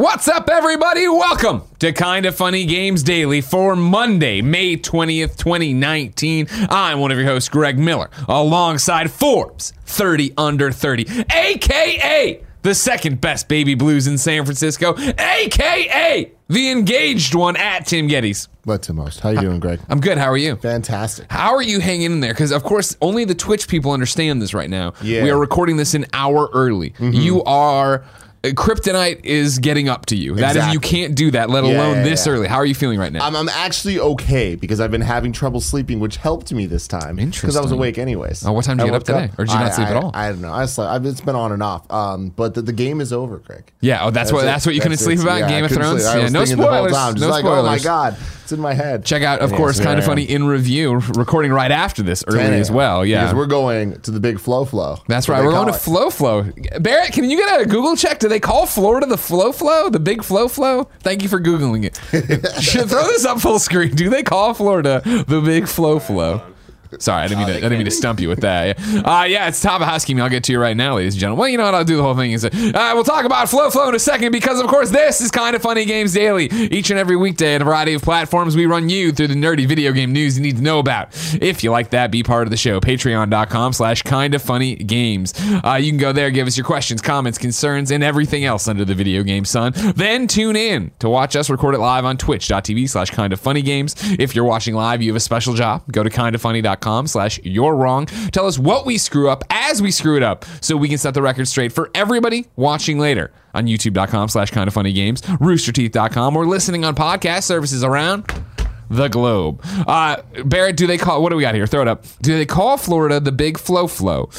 What's up, everybody? Welcome to Kind of Funny Games Daily for Monday, May 20th, 2019. I'm one of your hosts, Greg Miller, alongside Forbes 30 Under 30, a.k.a. the second best baby blues in San Francisco, a.k.a. the engaged one at Tim Gettys. What's the most? How you doing, Greg? I'm good. How are you? Fantastic. How are you hanging in there? Because, of course, only the Twitch people understand this right now. Yeah. We are recording this an hour early. Mm-hmm. You are... Kryptonite is getting up to you. Exactly. That is, you can't do that, let alone this early. How are you feeling right now? I'm actually okay because I've been having trouble sleeping, which helped me this time. Interesting. Because I was awake anyways. Oh, what time did you get up today? Or did you not sleep at all? I don't know. I slept. It's been on and off. But the game is over, Greg. Yeah. Oh, that's what you couldn't sleep about in Game of Thrones? Yeah, no spoilers. Just like, oh my God. In my head. Check out, of course, Kind of Funny in review, recording right after this early as well. Yeah. Because we're going to the big Flow. That's right. We're going to Flow. Barrett, can you get a Google check? Do they call Florida the Flow? The big Flow? Thank you for Googling it. Should throw this up full screen. Do they call Florida the big Flow? Sorry, I didn't mean to stump you with that. Yeah. It's top of housekeeping. I'll get to you right now, ladies and gentlemen. Well, you know what? I'll do the whole thing. We'll talk about Flow in a second because, of course, this is Kind of Funny Games Daily. Each and every weekday on a variety of platforms, we run you through the nerdy video game news you need to know about. If you like that, be part of the show. Patreon.com/Kind of Funny Games. You can go there, give us your questions, comments, concerns, and everything else under the video game sun. Then tune in to watch us record it live on twitch.tv/Kind of Funny Games. If you're watching live, you have a special job. Go to kindoffunny.com/you're wrong. Tell us what we screw up as we screw it up so we can set the record straight for everybody watching later on youtube.com/Kind of Funny Games, roosterteeth.com, or listening on podcast services around the globe. Barrett, do they call, what do we got here? Throw it up. Do they call Florida the big Flow?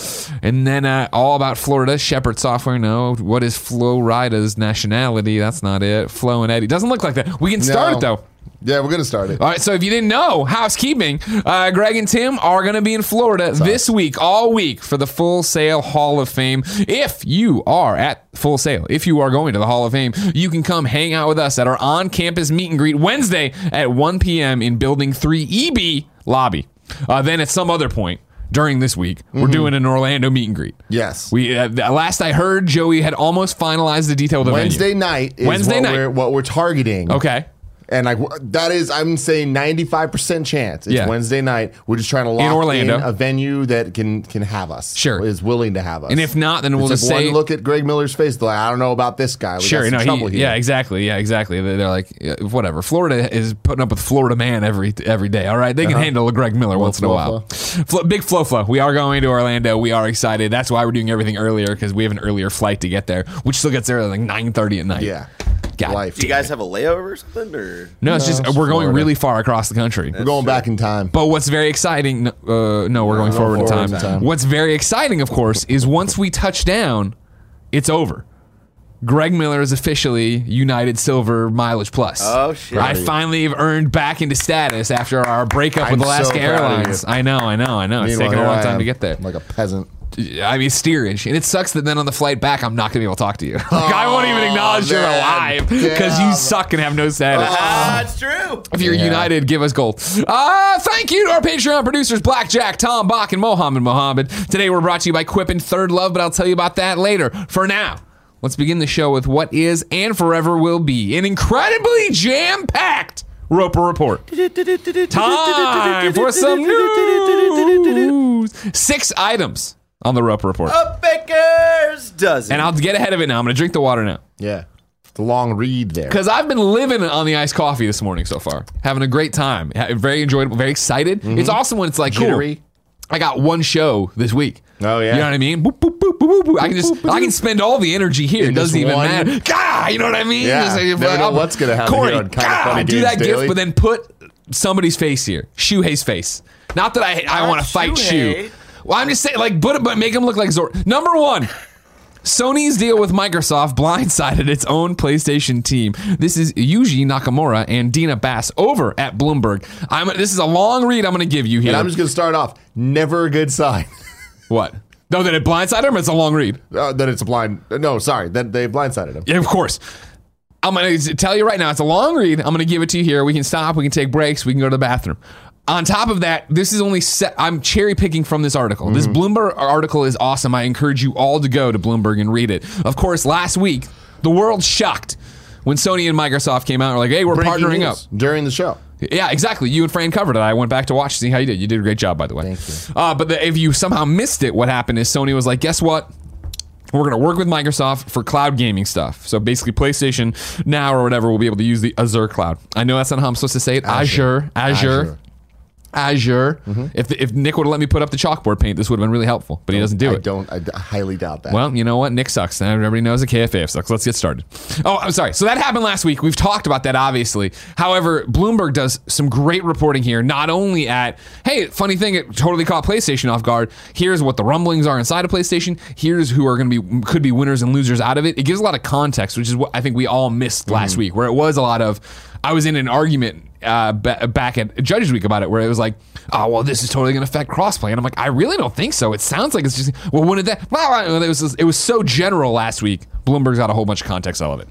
And then all about Florida, Shepherd Software, no. What is Florida's nationality? That's not it. Flo and Eddie. Doesn't look like that. We can start it though. Yeah, we're going to start it. All right, so if you didn't know, housekeeping, Greg and Tim are going to be in Florida this week, all week, for the Full Sail Hall of Fame. If you are at Full Sail, if you are going to the Hall of Fame, you can come hang out with us at our on-campus meet and greet Wednesday at 1 p.m. in Building 3EB lobby. Then at some other point during this week, we're doing an Orlando meet and greet. Yes. We last I heard, Joey had almost finalized the detail of the venue. Wednesday night is what we're targeting. Okay. And like that is, I'm saying 95% chance. It's Wednesday night. We're just trying to lock in a venue that can have us. Sure. Is willing to have us. And if not, then we'll just say... one look at Greg Miller's face. They're like, I don't know about this guy. We got some trouble here. Yeah, exactly. They're like, whatever. Florida is putting up with Florida man every day. All right? They can handle a Greg Miller once in a while. Big Flow. We are going to Orlando. We are excited. That's why we're doing everything earlier, because we have an earlier flight to get there, which still gets there at like 9:30 at night. Yeah. Do you guys have a layover or something? Or? No, it's just we're going really far across the country. We're going back in time. But what's very exciting, we're going forward in time. What's very exciting, of course, is once we touch down, it's over. Greg Miller is officially United Silver Mileage Plus. Oh, shit. I finally have earned back into status after our breakup with Alaska Airlines. I know. It's taken a long time to get there. I'm like a peasant. I mean, steerage. And it sucks that then on the flight back, I'm not going to be able to talk to you. I won't even acknowledge you're alive because you suck and have no status. That's true. If you're United, give us gold. Thank you to our Patreon producers, Blackjack, Tom Bach, and Mohammed. Today, we're brought to you by Quip and Third Love, but I'll tell you about that later. For now, let's begin the show with what is and forever will be an incredibly jam-packed Roper Report. Time for some news. 6 items on the Roper Report. A baker's dozen. And I'll get ahead of it now. I'm going to drink the water now. Yeah. The long read there. Because I've been living on the iced coffee this morning so far. Having a great time. Very enjoyable. Very excited. Mm-hmm. It's awesome when it's like, jittery. Cool. I got one show this week. Oh, yeah. You know what I mean? Boop, boop, boop, boop, boop. I can spend all the energy here. It doesn't even matter. Gah! You know what I mean? Yeah. Just like, never know what's going to happen Corey, here on Kind of Funny Games Daily. Gift, but then put somebody's face here. Shuhei's face. Not that I want to fight Shuhei. Well, I'm just saying, like, but make him look like Zord. Number one, Sony's deal with Microsoft blindsided its own PlayStation team. This is Yuji Nakamura and Dina Bass over at Bloomberg. This is a long read I'm going to give you here. And I'm just going to start off. Never a good sign. What? No, that it blindsided him? It's a long read. That they blindsided him. Yeah, of course. I'm going to tell you right now, it's a long read. I'm going to give it to you here. We can stop. We can take breaks. We can go to the bathroom. On top of that, this is only I'm cherry picking from this article. Mm-hmm. This Bloomberg article is awesome. I encourage you all to go to Bloomberg and read it. Of course, last week, the world shocked when Sony and Microsoft came out and were like, hey, we're partnering up. During the show. Yeah, exactly. You and Fran covered it. I went back to watch to see how you did. You did a great job, by the way. Thank you. But if you somehow missed it, what happened is Sony was like, guess what? We're going to work with Microsoft for cloud gaming stuff. So basically PlayStation Now or whatever will be able to use the Azure cloud. I know that's not how I'm supposed to say it. Azure. Mm-hmm. If Nick would have let me put up the chalkboard paint, this would have been really helpful, but he doesn't do it. I highly doubt that. Well, you know what? Nick sucks. Everybody knows that KFAF sucks. Let's get started. Oh, I'm sorry. So that happened last week. We've talked about that, obviously. However, Bloomberg does some great reporting here, not only at, hey, funny thing, it totally caught PlayStation off guard. Here's what the rumblings are inside of PlayStation. Here's who are going to be, could be winners and losers out of it. It gives a lot of context, which is what I think we all missed last week, where it was a lot of, I was in an argument back at Judges Week about it, where it was like, oh, well, this is totally going to affect crossplay. And I'm like, I really don't think so. It sounds like it's just, well, when did that? It was so general last week. Bloomberg's got a whole bunch of context out of it.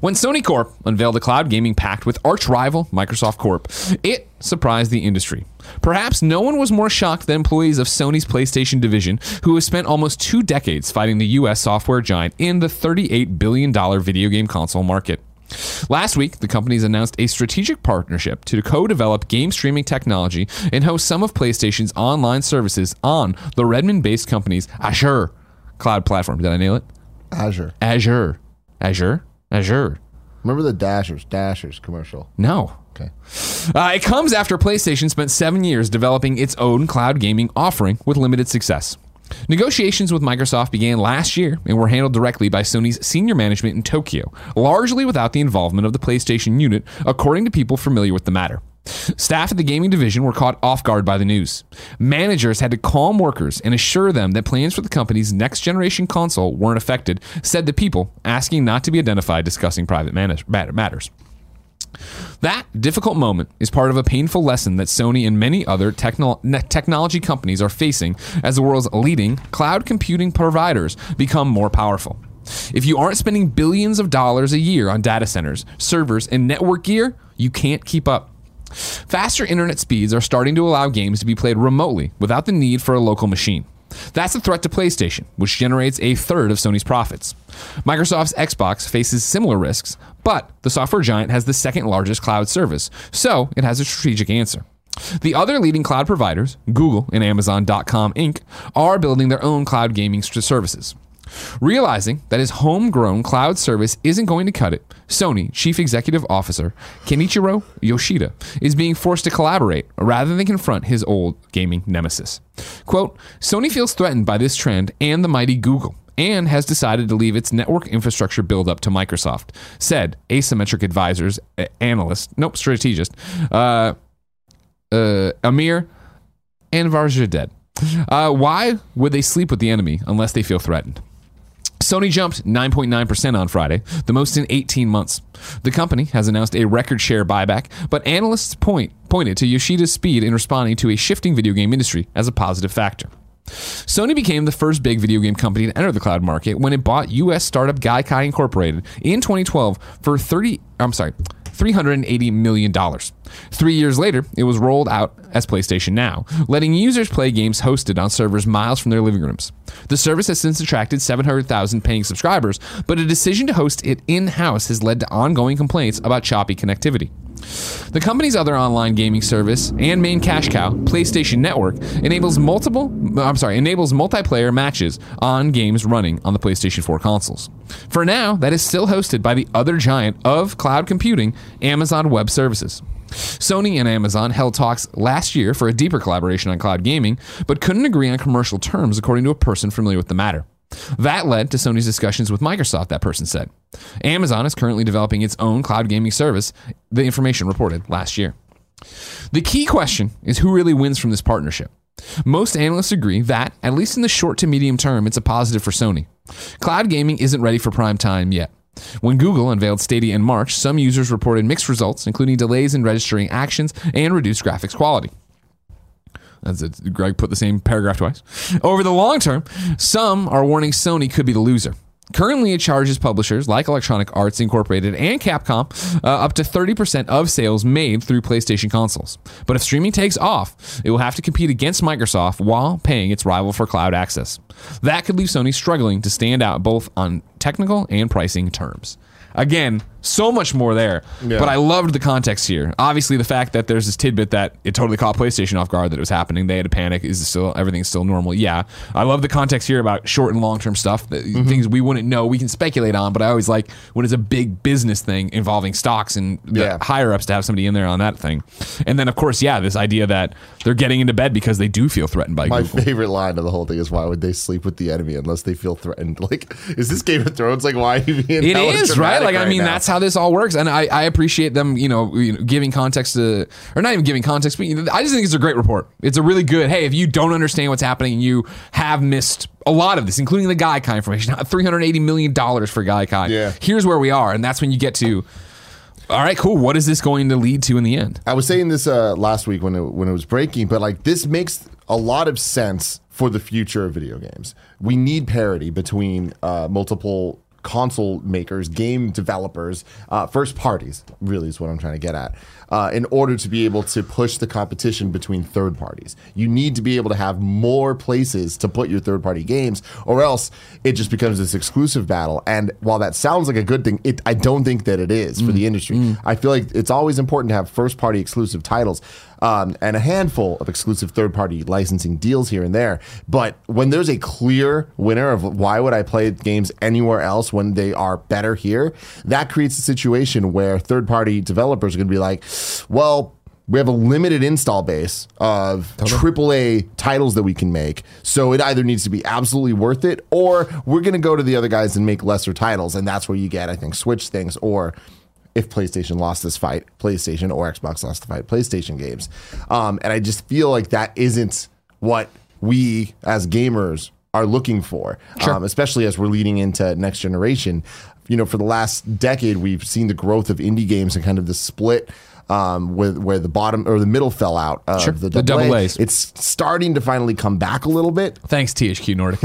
When Sony Corp unveiled a cloud gaming pact with arch-rival Microsoft Corp, it surprised the industry. Perhaps no one was more shocked than employees of Sony's PlayStation division, who have spent almost 2 decades fighting the U.S. software giant in the $38 billion video game console market. Last week, the companies announced a strategic partnership to co-develop game streaming technology and host some of PlayStation's online services on the Redmond-based company's Azure cloud platform. Did I nail it? Azure. Remember the Dashers commercial? No. Okay. It comes after PlayStation spent 7 years developing its own cloud gaming offering with limited success. Negotiations with Microsoft began last year and were handled directly by Sony's senior management in Tokyo, largely without the involvement of the PlayStation unit, according to people familiar with the matter. Staff at the gaming division were caught off guard by the news. Managers had to calm workers and assure them that plans for the company's next-generation console weren't affected, said the people, asking not to be identified discussing private matters. That difficult moment is part of a painful lesson that Sony and many other technology companies are facing as the world's leading cloud computing providers become more powerful. If you aren't spending billions of dollars a year on data centers, servers, and network gear, you can't keep up. Faster internet speeds are starting to allow games to be played remotely without the need for a local machine. That's a threat to PlayStation, which generates a third of Sony's profits. Microsoft's Xbox faces similar risks, but the software giant has the second largest cloud service, so it has a strategic answer. The other leading cloud providers, Google and Amazon.com Inc., are building their own cloud gaming services. Realizing that his homegrown cloud service isn't going to cut it, Sony Chief Executive Officer Kenichiro Yoshida is being forced to collaborate rather than confront his old gaming nemesis. Quote, Sony feels threatened by this trend and the mighty Google and has decided to leave its network infrastructure buildup to Microsoft, said asymmetric advisors, strategist, Amir Anvarjadeed. Why would they sleep with the enemy unless they feel threatened? Sony jumped 9.9% on Friday, the most in 18 months. The company has announced a record share buyback, but analysts pointed to Yoshida's speed in responding to a shifting video game industry as a positive factor. Sony became the first big video game company to enter the cloud market when it bought U.S. startup Gaikai Incorporated in 2012 for $380 million. 3 years later, it was rolled out as PlayStation Now, letting users play games hosted on servers miles from their living rooms. The service has since attracted 700,000 paying subscribers, but a decision to host it in-house has led to ongoing complaints about choppy connectivity. The company's other online gaming service and main cash cow, PlayStation Network, enables multiplayer matches on games running on the PlayStation 4 consoles. For now, that is still hosted by the other giant of cloud computing, Amazon Web Services. Sony and Amazon held talks last year for a deeper collaboration on cloud gaming, but couldn't agree on commercial terms, according to a person familiar with the matter. That led to Sony's discussions with Microsoft, that person said. Amazon is currently developing its own cloud gaming service, the information reported last year. The key question is who really wins from this partnership. Most analysts agree that, at least in the short to medium term, it's a positive for Sony. Cloud gaming isn't ready for prime time yet. When Google unveiled Stadia in March, some users reported mixed results, including delays in registering actions and reduced graphics quality. As Greg put the same paragraph twice. Over the long term, some are warning Sony could be the loser. Currently, it charges publishers like Electronic Arts Incorporated and Capcom up to 30% of sales made through PlayStation consoles. But if streaming takes off, it will have to compete against Microsoft while paying its rival for cloud access. That could leave Sony struggling to stand out both on technical and pricing terms. Again, so much more there. Yeah. But I loved the context here. Obviously, the fact that there's this tidbit that it totally caught PlayStation off guard that it was happening. They had a panic. Is it still everything's still normal? Yeah. I love the context here about short and long-term stuff, things we wouldn't know. We can speculate on, but I always like when it's a big business thing involving stocks and the higher-ups to have somebody in there on that thing. And then, of course, yeah, this idea that they're getting into bed because they do feel threatened by Google. My favorite line of the whole thing is, why would they sleep with the enemy unless they feel threatened? Like, is this Game of Thrones? Like, why are you being It is, right? Like, I mean, that's how this all works, and I appreciate them, giving context to, or not even giving context, but I just think it's a great report. It's a really good, hey, if you don't understand what's happening and you have missed a lot of this, including the Gaikai information, $380 million for Gaikai. Yeah. Here's where we are, and that's when you get to, all right, cool, what is this going to lead to in the end? I was saying this last week when it was breaking, but like this makes a lot of sense for the future of video games. We need parity between multiple console makers, game developers, first parties, really is what I'm trying to get at, in order to be able to push the competition between third parties. You need to be able to have more places to put your third-party games, or else it just becomes this exclusive battle. And while that sounds like a good thing, I don't think that it is for the industry. I feel like it's always important to have first-party exclusive titles, and a handful of exclusive third-party licensing deals here and there. But when there's a clear winner of why would I play games anywhere else when they are better here, that creates a situation where third-party developers are going to be like, well, we have a limited install base of AAA titles that we can make, so it either needs to be absolutely worth it, or we're going to go to the other guys and make lesser titles, and that's where you get, I think, Switch things, or if PlayStation lost this fight, PlayStation, or Xbox lost the fight, PlayStation games. And I just feel like that isn't what we as gamers are looking for, sure. Especially as we're leading into next generation. For the last decade, we've seen the growth of indie games and kind of the split where the bottom or the middle fell out of the double A's. It's starting to finally come back a little bit. Thanks, THQ Nordic.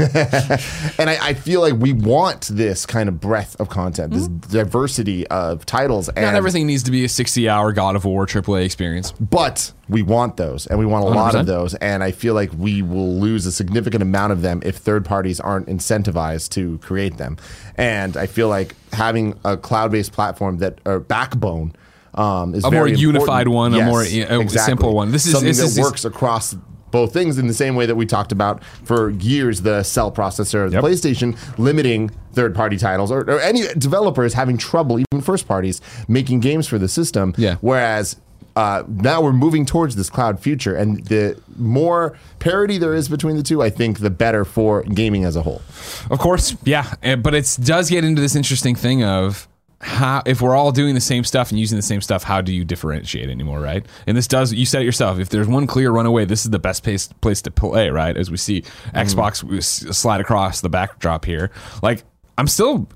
And I feel like we want this kind of breadth of content, this diversity of titles. Not everything needs to be a 60-hour God of War AAA experience. But we want those, and we want a lot of those. And I feel like we will lose a significant amount of them if third parties aren't incentivized to create them. And I feel like having a cloud-based platform or backbone, is a very more unified important one, yes, a more simple one. This is something that works across both things in the same way that we talked about for years, the cell processor of the PlayStation limiting third-party titles or any developers having trouble, even first parties, making games for the system. Yeah. Whereas now we're moving towards this cloud future, and the more parity there is between the two, I think the better for gaming as a whole. Of course, yeah. But it does get into this interesting thing of, how, if we're all doing the same stuff and using the same stuff, how do you differentiate anymore, right? And this does, you said it yourself, if there's one clear runaway, this is the best place to play, right? As we see Xbox slide across the backdrop here. Like, I'm still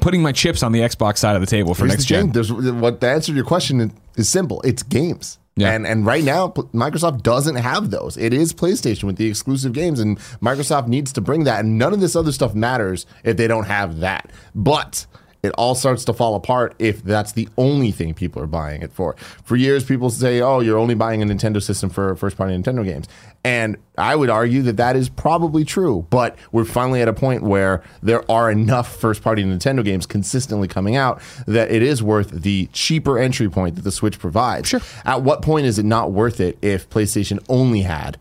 putting my chips on the Xbox side of the table for next gen. The answer to your question is simple. It's games. Yeah. And right now, Microsoft doesn't have those. It is PlayStation with the exclusive games, and Microsoft needs to bring that. And none of this other stuff matters if they don't have that. But it all starts to fall apart if that's the only thing people are buying it for. For years, people say, oh, you're only buying a Nintendo system for first-party Nintendo games. And I would argue that is probably true. But we're finally at a point where there are enough first-party Nintendo games consistently coming out that it is worth the cheaper entry point that the Switch provides. Sure. At what point is it not worth it if PlayStation only had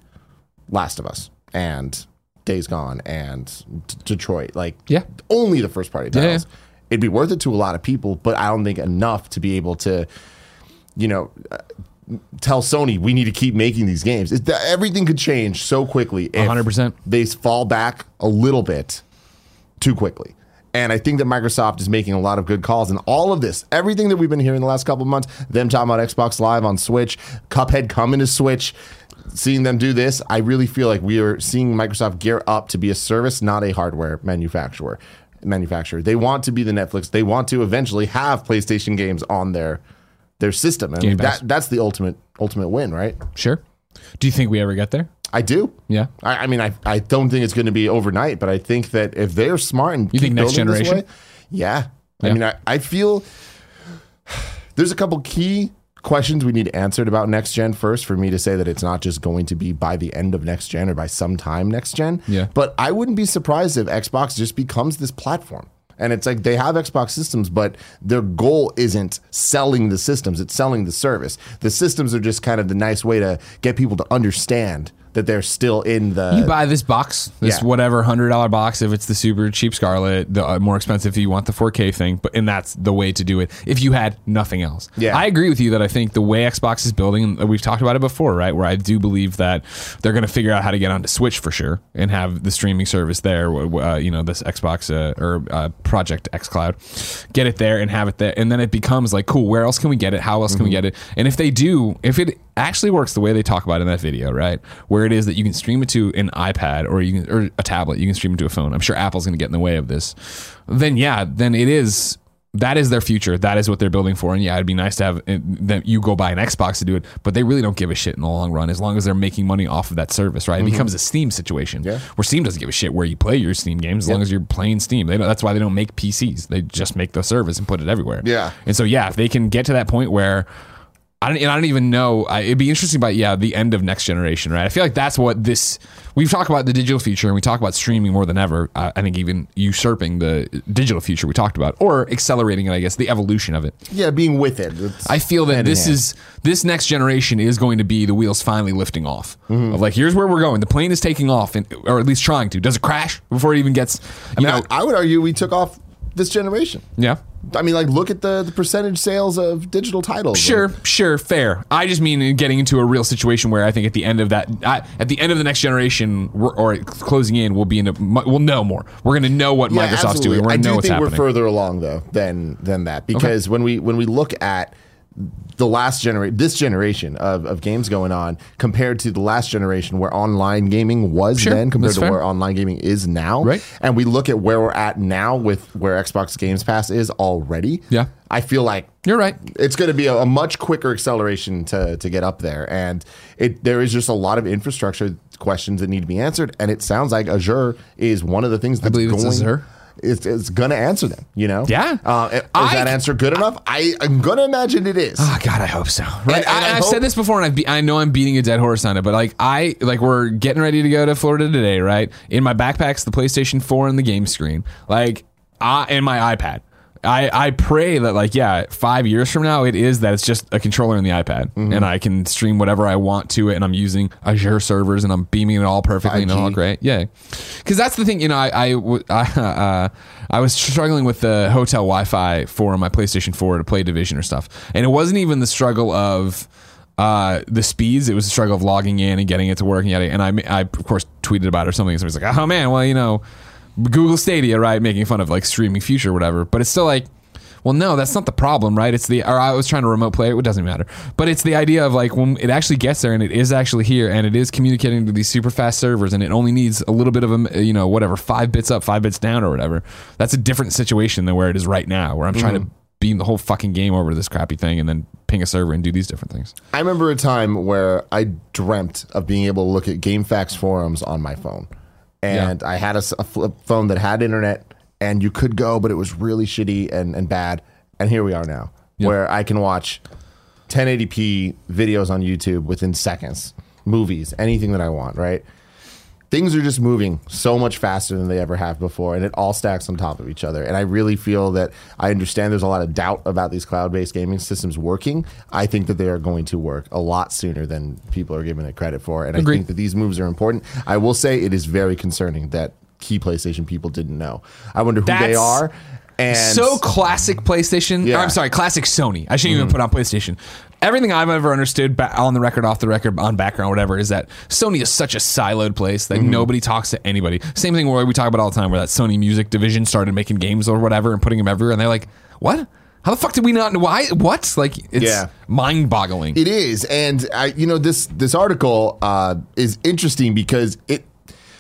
Last of Us and Days Gone and Detroit? Like, only the first-party titles. Yeah. It'd be worth it to a lot of people, but I don't think enough to be able to, tell Sony we need to keep making these games. Everything could change so quickly if 100%. They fall back a little bit too quickly. And I think that Microsoft is making a lot of good calls. And all of this, everything that we've been hearing the last couple of months, them talking about Xbox Live on Switch, Cuphead coming to Switch, seeing them do this, I really feel like we are seeing Microsoft gear up to be a service, not a hardware manufacturer. They want to be the Netflix. They want to eventually have PlayStation games on their system. I mean, that's the ultimate win, right? Sure. Do you think we ever get there? I do. Yeah. I mean, I don't think it's going to be overnight, but I think that if they're smart and you keep think next generation, this way, I mean, I feel there's a couple key questions we need answered about next gen first for me to say that it's not just going to be by the end of next gen or by sometime next gen. Yeah. But I wouldn't be surprised if Xbox just becomes this platform And it's like they have Xbox systems, but their goal isn't selling the systems. It's selling the service. The systems are just kind of the nice way to get people to understand that they're still in the... You buy this box, this whatever $100 box, if it's the super cheap Scarlet, the more expensive if you want the 4K thing, but and that's the way to do it if you had nothing else. Yeah. I agree with you that I think the way Xbox is building, and we've talked about it before, right, where I do believe that they're going to figure out how to get onto Switch for sure and have the streaming service there, you know, this Xbox or Project xCloud, get it there and have it there. And then it becomes like, cool, where else can we get it? How else can we get it? And if they do, if it actually works the way they talk about in that video, right, where it is that you can stream it to an iPad or you can, or a tablet, you can stream it to a phone. I'm sure Apple's going to get in the way of this. Then yeah, then it is, that is their future. That is what they're building for. And yeah, it'd be nice to have that you go buy an Xbox to do it, but they really don't give a shit in the long run as long as they're making money off of that service, right? It becomes a Steam situation where Steam doesn't give a shit where you play your Steam games as long as you're playing Steam. They don't, that's why they don't make PCs. They just make the service and put it everywhere. Yeah. And so yeah, if they can get to that point where I don't even know. It'd be interesting about, the end of next generation, right? I feel like that's what this... We've talked about the digital future, and we talk about streaming more than ever. I think even usurping the digital future we talked about, or accelerating it, I guess, the evolution of it. Yeah, being with it. I feel that this next generation is going to be the wheels finally lifting off. Mm-hmm. Of like, here's where we're going. The plane is taking off, and, or at least trying to. Does it crash before it even gets... I mean, I would argue we took off this generation. Yeah. I mean, like, look at the percentage sales of digital titles. Sure, fair. I just mean getting into a real situation where I think at the end of that, at the end of the next generation, or closing in, we'll know more. We're going to know what Microsoft's doing. We're going to know what's happening. I do think we're further along though than that, because when we look at the last this generation of games going on compared to the last generation where online gaming was then compared to where online gaming is now. Right. And we look at where we're at now with where Xbox Games Pass is already. Yeah. I feel like you're right. It's going to be a much quicker acceleration to get up there. And there is just a lot of infrastructure questions that need to be answered. And it sounds like Azure is one of the things that's it's Azure. It's gonna answer them, you know. Yeah, is that answer good enough? I'm gonna imagine it is. Oh God, I hope so. Right? And I've said this before, and I know I'm beating a dead horse on it, but like we're getting ready to go to Florida today, right? In my backpack's the PlayStation 4 and the game screen, and my iPad. I pray that 5 years from now it is that it's just a controller in the iPad and I can stream whatever I want to it, and I'm using Azure servers and I'm beaming it all perfectly 5G. And all great. Yeah, because that's the thing, you know. I was struggling with the hotel Wi-Fi for my PlayStation 4 to play Division or stuff, and it wasn't even the struggle of the speeds. It was a struggle of logging in and getting it to work, and I of course tweeted about it or something, and somebody's like, oh man, well, you know, Google Stadia, right? Making fun of like streaming future or whatever, but it's still like, well, no, that's not the problem, right? It's the, or I was trying to remote play it doesn't matter, but it's the idea of like when it actually gets there and it is actually here and it is communicating to these super fast servers and it only needs a little bit of a, you know, whatever, 5 bits up, 5 bits down or whatever. That's a different situation than where it is right now, where I'm trying to beam the whole fucking game over to this crappy thing and then ping a server and do these different things. I remember a time where I dreamt of being able to look at GameFAQs forums on my phone. And I had a flip phone that had internet, and you could go, but it was really shitty and bad. And here we are now, where I can watch 1080p videos on YouTube within seconds, movies, anything that I want, right? Things are just moving so much faster than they ever have before, and it all stacks on top of each other. And I really feel that I understand there's a lot of doubt about these cloud-based gaming systems working. I think that they are going to work a lot sooner than people are giving it credit for, and agreed. I think that these moves are important. I will say it is very concerning that key PlayStation people didn't know. I wonder who they are. And so classic PlayStation. Yeah. Or, I'm sorry, classic Sony. I shouldn't even put on PlayStation. Everything I've ever understood on the record, off the record, on background, whatever, is that Sony is such a siloed place that nobody talks to anybody. Same thing where we talk about all the time, where that Sony music division started making games or whatever and putting them everywhere. And they're like, what? How the fuck did we not? Why? What? Like, it's mind-boggling. It is. And, this article is interesting because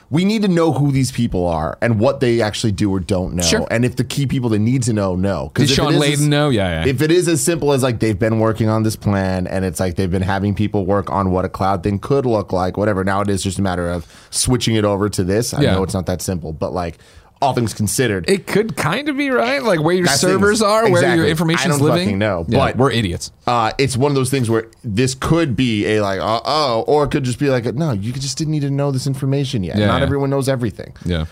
we need to know who these people are and what they actually do or don't know. Sure. And if the key people that need to know. Did Sean Layden know? Yeah. If it is as simple as like they've been working on this plan and it's like they've been having people work on what a cloud thing could look like, whatever. Now it is just a matter of switching it over to this. I know it's not that simple, but like all things considered. It could kind of be, right? Like where your servers are, exactly. Where your information's living. I don't fucking know. Yeah, but we're idiots. It's one of those things where this could be a like, or it could just be like, no, you just didn't need to know this information yet. Yeah, not everyone knows everything. Yeah.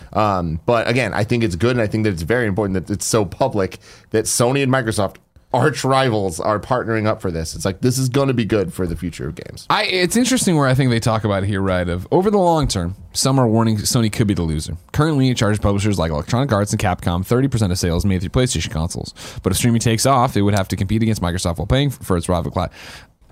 But again, I think it's good, and I think that it's very important that it's so public that Sony and Microsoft, arch rivals, are partnering up for this. It's like, this is going to be good for the future of games. It's interesting where I think they talk about here, right, of over the long term, some are warning Sony could be the loser. Currently, it charges publishers like Electronic Arts and Capcom 30% of sales made through PlayStation consoles. But if streaming takes off, it would have to compete against Microsoft while paying for its rival cloud.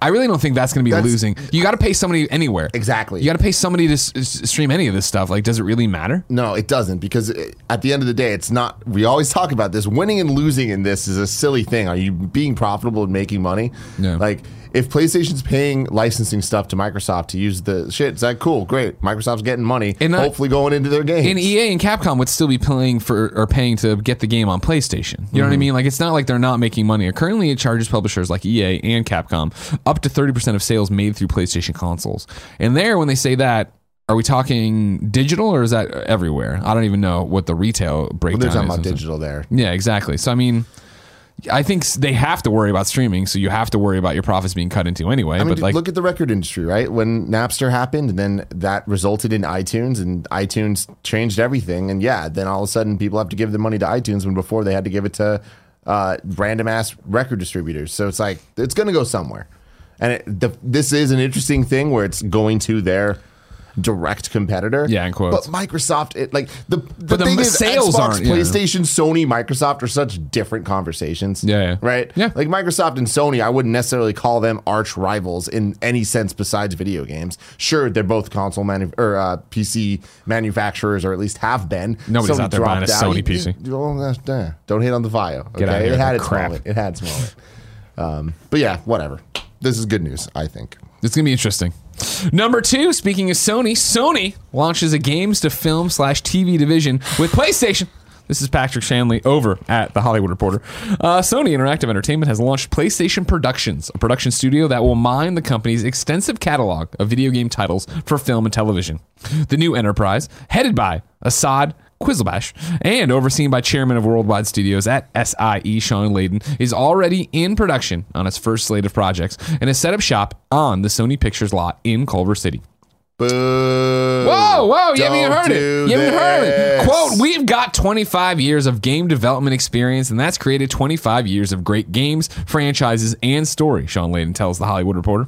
I really don't think that's going to be losing. You got to pay somebody anywhere. Exactly. You got to pay somebody to stream any of this stuff. Like, does it really matter? No, it doesn't, because at the end of the day, it's not. We always talk about this. Winning and losing in this is a silly thing. Are you being profitable and making money? Yeah. Like, if PlayStation's paying licensing stuff to Microsoft to use the shit, it's like, cool, great. Microsoft's getting money, and hopefully going into their games. And EA and Capcom would still be paying to get the game on PlayStation. You know what I mean? Like, it's not like they're not making money. Currently, it charges publishers like EA and Capcom up to 30% of sales made through PlayStation consoles. And there, when they say that, are we talking digital, or is that everywhere? I don't even know what the retail breakdown is. They're talking about digital there. Yeah, exactly. So, I mean, I think they have to worry about streaming, so you have to worry about your profits being cut into anyway. I mean, but like, look at the record industry, right? When Napster happened, and then that resulted in iTunes, and iTunes changed everything. And yeah, then all of a sudden people have to give the money to iTunes when before they had to give it to random-ass record distributors. So it's like, it's going to go somewhere. And this is an interesting thing where it's going to their direct competitor. Yeah, in quotes. But Microsoft, the thing is, sales Xbox, aren't, PlayStation, Sony, Microsoft are such different conversations. Yeah. Right? Yeah. Like, Microsoft and Sony, I wouldn't necessarily call them arch rivals in any sense besides video games. Sure, they're both console PC manufacturers, or at least have been. Nobody's out there buying a Sony PC. Don't hate on the Vio. Okay? Get out of here. It had its moment. But yeah, whatever. This is good news, I think. It's going to be interesting. Number two, speaking of Sony, Sony launches a games-to-film/TV division with PlayStation. This is Patrick Shanley over at The Hollywood Reporter. Sony Interactive Entertainment has launched PlayStation Productions, a production studio that will mine the company's extensive catalog of video game titles for film and television. The new enterprise, headed by Assad Quizzlebash, and overseen by chairman of Worldwide Studios at SIE, Sean Layden, is already in production on its first slate of projects and has set up shop on the Sony Pictures lot in Culver City. Boo. Whoa, you haven't even heard it. Quote, we've got 25 years of game development experience, and that's created 25 years of great games, franchises, and story, Sean Layden tells The Hollywood Reporter.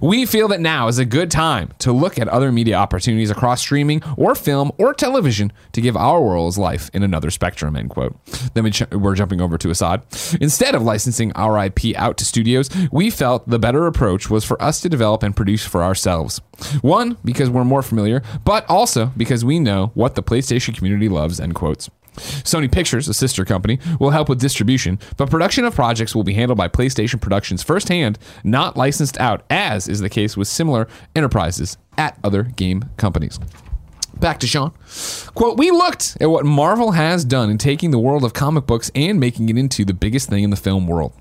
We feel that now is a good time to look at other media opportunities across streaming or film or television to give our world's life in another spectrum, end quote. Then we're jumping over to Assad. Instead of licensing our IP out to studios, we felt the better approach was for us to develop and produce for ourselves. One, because we're more familiar, but also because we know what the PlayStation community loves, end quotes. Sony Pictures, a sister company, will help with distribution, but production of projects will be handled by PlayStation Productions firsthand, not licensed out, as is the case with similar enterprises at other game companies. Back to Sean. Quote, we looked at what Marvel has done in taking the world of comic books and making it into the biggest thing in the film world.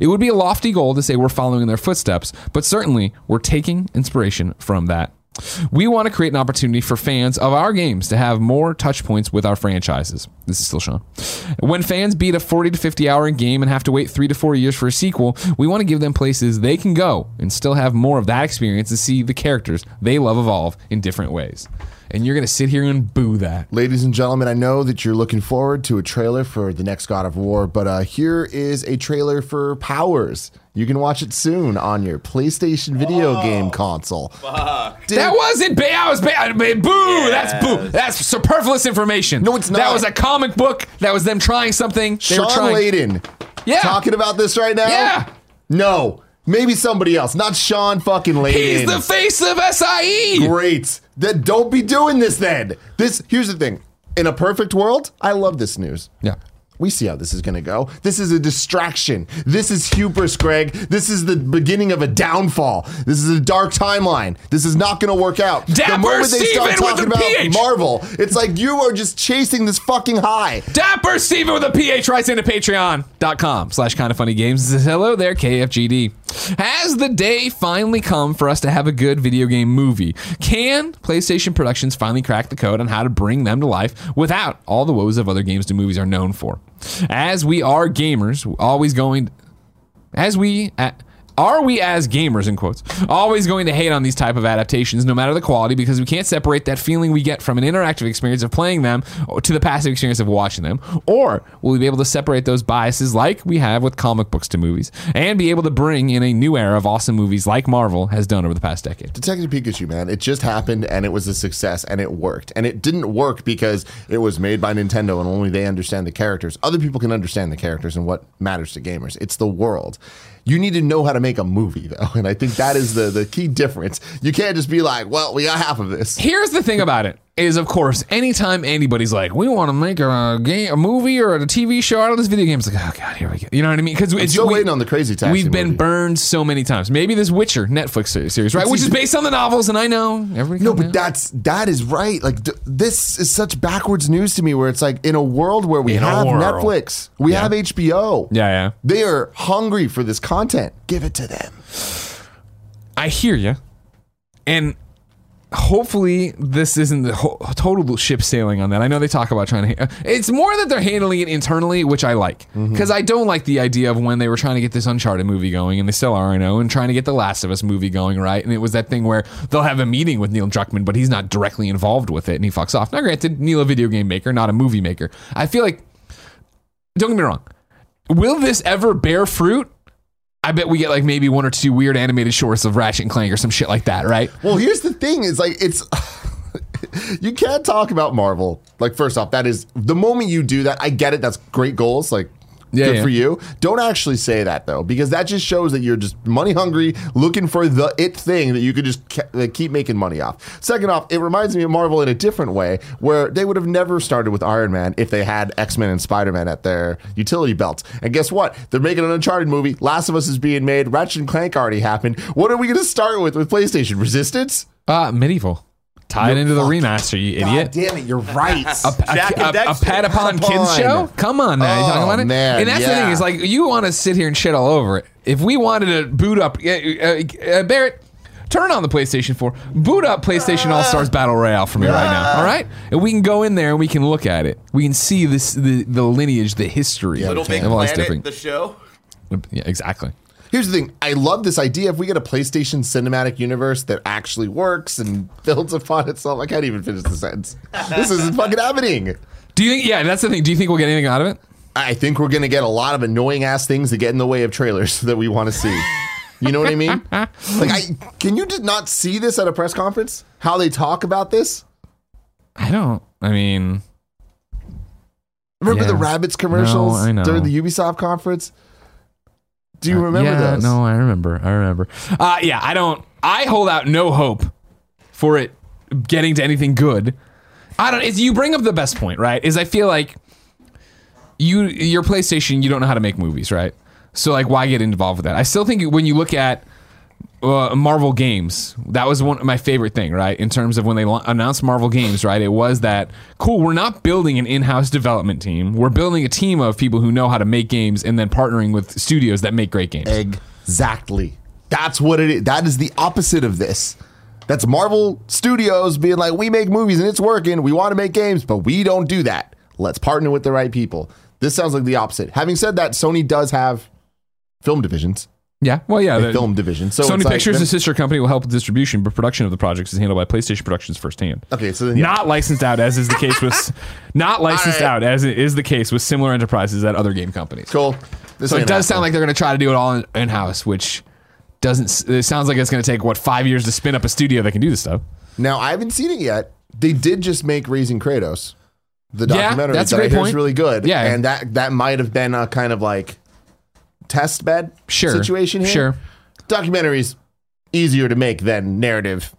It would be a lofty goal to say we're following in their footsteps, but certainly we're taking inspiration from that. We want to create an opportunity for fans of our games to have more touch points with our franchises. This is still Sean. When fans beat a 40 to 50 hour game and have to wait 3 to 4 years for a sequel, we want to give them places they can go and still have more of that experience and see the characters they love evolve in different ways. And you're going to sit here and boo that. Ladies and gentlemen, I know that you're looking forward to a trailer for the next God of War, but here is a trailer for Powers. You can watch it soon on your PlayStation video game console. Fuck. That wasn't bad. Boo. Yes. That's boo. That's superfluous information. No, it's not. That was a comic book. That was them trying something. Sean Layden. Yeah. Talking about this right now? Yeah. No. Maybe somebody else. Not Sean fucking Layden. He's the face of SIE. Great. Then don't be doing this then. Here's the thing. In a perfect world, I love this news. Yeah. We see how this is going to go. This is a distraction. This is hubris, Greg. This is the beginning of a downfall. This is a dark timeline. This is not going to work out. Dapper the moment they start talking about PH. Marvel, it's like you are just chasing this fucking high. Dapper Steven with a PH writes into patreon.com/kindoffunnygames. Hello there, KFGD. Has the day finally come for us to have a good video game movie? Can PlayStation Productions finally crack the code on how to bring them to life without all the woes of other games and movies are known for? Are we as gamers, in quotes, always going to hate on these type of adaptations, no matter the quality, because we can't separate that feeling we get from an interactive experience of playing them to the passive experience of watching them? Or will we be able to separate those biases like we have with comic books to movies and be able to bring in a new era of awesome movies like Marvel has done over the past decade? Detective Pikachu, man, it just happened and it was a success and it worked. And it didn't work because it was made by Nintendo and only they understand the characters. Other people can understand the characters and what matters to gamers. It's the world. You need to know how to make a movie, though, and I think that is the key difference. You can't just be like, well, we got half of this. Here's the thing about it is, of course, anytime anybody's like, we want to make a movie or a TV show out of this video game, it's like, oh, God, here we go. You know what I mean? Because it's still waiting on the Crazy Taxi We've been movie. Burned so many times. Maybe this Witcher Netflix series, right, which is based on the novels, and I know. No, but that is right. Like, this is such backwards news to me where it's like, in a world where we have Netflix, we have HBO. Yeah, yeah. They are hungry for this content. Give it to them. I hear you. And hopefully this isn't the total ship sailing on that. I know they talk about trying to... It's more that they're handling it internally, which I like. Because I don't like the idea of when they were trying to get this Uncharted movie going, and they still are, I know, and trying to get the Last of Us movie going, right? And it was that thing where they'll have a meeting with Neil Druckmann, but he's not directly involved with it, and he fucks off. Now, granted, Neil a video game maker, not a movie maker. I feel like... Don't get me wrong. Will this ever bear fruit? I bet we get like maybe one or two weird animated shorts of Ratchet and Clank or some shit like that, right? Well, here's the thing is like, it's, you can't talk about Marvel. Like, first off, that is the moment you do that. I get it. That's great goals. Like, good for you. Don't actually say that, though, because that just shows that you're just money hungry, looking for the it thing that you could just keep making money off. Second off, it reminds me of Marvel in a different way, where they would have never started with Iron Man if they had X-Men and Spider-Man at their utility belts. And guess what? They're making an Uncharted movie. Last of Us is being made. Ratchet and Clank already happened. What are we going to start with PlayStation? Resistance? Medieval. Tied into the remaster, you idiot. God damn it, you're right. A pat upon kids show? Come on now. You talking about it? Man, and that's the thing, is like, you want to sit here and shit all over it. If we wanted to boot up, Barrett, turn on the PlayStation 4, boot up PlayStation All-Stars Battle Royale for me right now, all right? And we can go in there and we can look at it. We can see this the lineage, the history. Little Big Planet, the show? Yeah, exactly. Here's the thing. I love this idea. If we get a PlayStation cinematic universe that actually works and builds upon itself, I can't even finish the sentence. This isn't fucking happening. Do you think? Yeah, that's the thing. Do you think we'll get anything out of it? I think we're going to get a lot of annoying ass things that get in the way of trailers that we want to see. You know what I mean? Like, can you just not see this at a press conference? How they talk about this? I don't. I mean, remember the Rabbids commercials during the Ubisoft conference? Do you remember those? No, I remember. I don't. I hold out no hope for it getting to anything good. I don't. You bring up the best point, right? Is I feel like your PlayStation, you don't know how to make movies, right? So like, why get involved with that? I still think when you look at Marvel games, that was one of my favorite thing, right? In terms of when they announced Marvel games, right? It was that, cool, we're not building an in-house development team. We're building a team of people who know how to make games and then partnering with studios that make great games. Exactly. That's what it is. That is the opposite of this. That's Marvel Studios being like, we make movies and it's working. We want to make games, but we don't do that. Let's partner with the right people. This sounds like the opposite. Having said that, Sony does have film divisions. Yeah, well, yeah. The film division. So Sony Pictures, a sister company, will help with distribution, but production of the projects is handled by PlayStation Productions firsthand. Okay, so then not licensed out, as is the case with, similar enterprises at other game companies. Cool. So it does sound like they're going to try to do it all in-house, which doesn't. It sounds like it's going to take 5 years to spin up a studio that can do this stuff. Now I haven't seen it yet. They did just make Raising Kratos, the documentary that's really good. Yeah, and that might have been a kind of like test bed situation here. Sure. Documentaries easier to make than narrative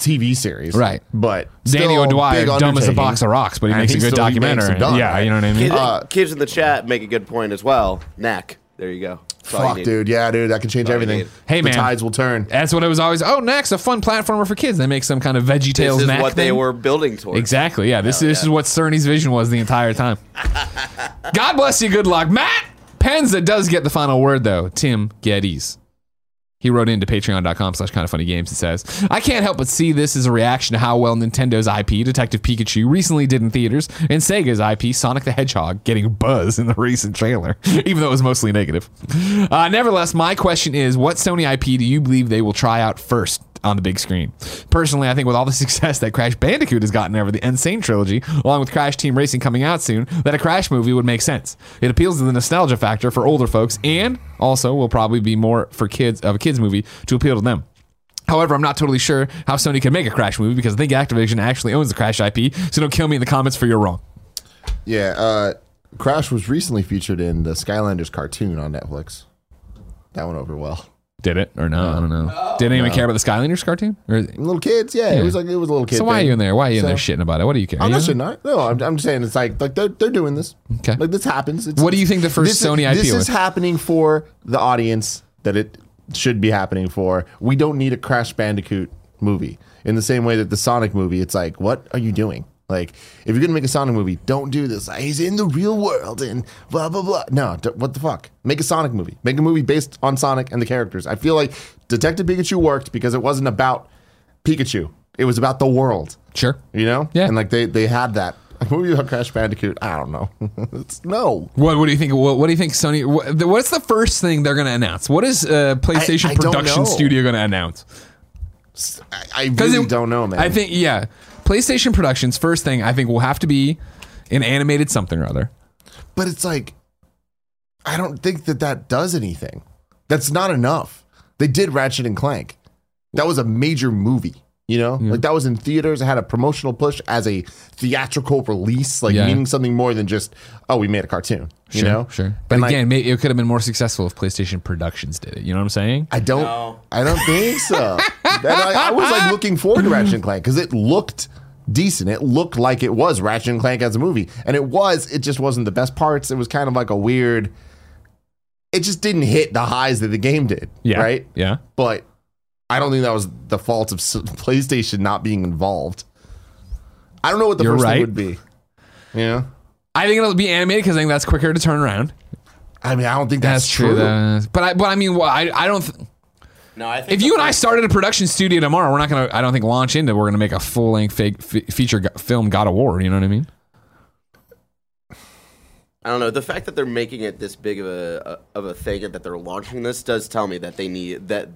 TV series, right? But Danny O'Dwyer, dumb as a box of rocks, but he makes a good documentary. Yeah, you know what I mean. Kids in the chat make a good point as well. Knack, there you go. Fuck, dude. Yeah, dude. That can change everything. Hey, man. The tides will turn. That's what it was always. Oh, Knack's a fun platformer for kids. They make some kind of VeggieTales Knack. This is Knack what thing. They were building towards. Exactly. Yeah. This is what Cerny's vision was the entire time. God bless you. Good luck. Matt Penza does get the final word, though. Tim Geddes. He wrote into patreon.com/kindoffunnygames and says, I can't help but see this as a reaction to how well Nintendo's IP, Detective Pikachu, recently did in theaters, and Sega's IP, Sonic the Hedgehog, getting buzz in the recent trailer, even though it was mostly negative. Nevertheless, my question is, what Sony IP do you believe they will try out first on the big screen? Personally, I think with all the success that Crash Bandicoot has gotten over the Insane Trilogy, along with Crash Team Racing coming out soon, that a Crash movie would make sense. It appeals to the nostalgia factor for older folks, and also will probably be more for kids of a kids movie to appeal to them. However, I'm not totally sure how Sony can make a Crash movie because I think Activision actually owns the Crash IP, so don't kill me in the comments for you're wrong. Yeah, Crash was recently featured in the Skylanders cartoon on Netflix. That went over well. Did it or no? I don't know. No. Did anyone care about the Skylanders cartoon? Or little kids, yeah. It was a little kid. So why thing. Are you in there? Why are you in there shitting about it? What do you care? I'm not shitting on it. No, I'm just saying it's like they're doing this. Okay, like this happens. What do you think the first Sony IP? This is happening for the audience that it should be happening for. We don't need a Crash Bandicoot movie in the same way that the Sonic movie. It's like, what are you doing? Like, if you're gonna make a Sonic movie, don't do this. Like, he's in the real world and blah blah blah. No, what the fuck? Make a Sonic movie. Make a movie based on Sonic and the characters. I feel like Detective Pikachu worked because it wasn't about Pikachu. It was about the world. Sure, you know. Yeah, and like they had that. A movie about Crash Bandicoot. I don't know. No. What do you think? What do you think, Sony? What's the first thing they're gonna announce? What is PlayStation Production Studio gonna announce? I really don't know, man. I think PlayStation Productions, first thing, I think will have to be an animated something or other. But it's like, I don't think that does anything. That's not enough. They did Ratchet and Clank. That was a major movie, you know? Yeah. Like, that was in theaters. It had a promotional push as a theatrical release, like meaning something more than just, oh, we made a cartoon, you know? Sure. But and again, it could have been more successful if PlayStation Productions did it. You know what I'm saying? I don't think so. And I was like looking forward to Ratchet and Clank because it looked decent. It looked like it was Ratchet and Clank as a movie, and it just wasn't the best parts. It was kind of like a weird, it just didn't hit the highs that the game did. Yeah, right. Yeah, but I don't think that was the fault of PlayStation not being involved. I don't know what the first thing would be. Yeah, I think it'll be animated because I think that's quicker to turn around. I mean, I don't think that's true though. No, I think if you and I started a production studio tomorrow, we're going to make a full-length feature film God of War. You know what I mean? I don't know. The fact that they're making it this big of a thing and that they're launching this does tell me that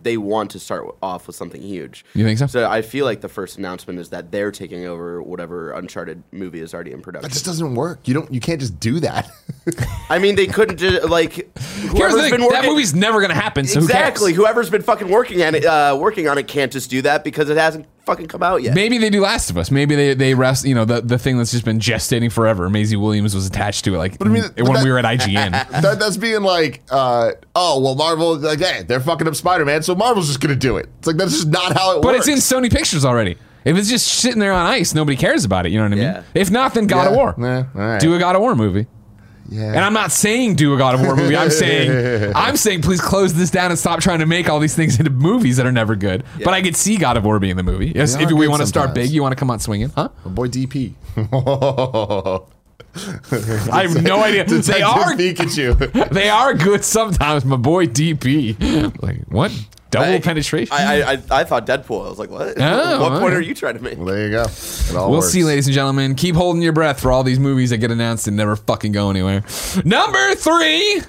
they want to start off with something huge. You think so? So I feel like the first announcement is that they're taking over whatever Uncharted movie is already in production. That just doesn't work. You can't just do that. I mean, they couldn't just that movie's never going to happen. So exactly. Whoever's been fucking working on it can't just do that because it hasn't fucking come out yet. Maybe they do Last of Us. Maybe they rest, you know, the thing that's just been gestating forever. Maisie Williams was attached to it when we were at IGN. That's being like, Marvel, like, hey, they're fucking up Spider-Man, so Marvel's just gonna do it. It's like, that's just not how it works. But it's in Sony Pictures already. If it's just sitting there on ice, nobody cares about it, you know what I mean? If not, then God of War. All right. Do a God of War movie. Yeah. And I'm not saying do a God of War movie. I'm saying please close this down and stop trying to make all these things into movies that are never good. Yeah. But I could see God of War being the movie. Yes, if we want to start big, you want to come out swinging, huh? My boy DP. I have no idea. They are Pikachu. They are good sometimes. My boy DP. Like what? Double penetration. I thought Deadpool. I was like, what? Oh, what point are you trying to make? Well, there you go. We'll see, ladies and gentlemen. Keep holding your breath for all these movies that get announced and never fucking go anywhere. Number 3.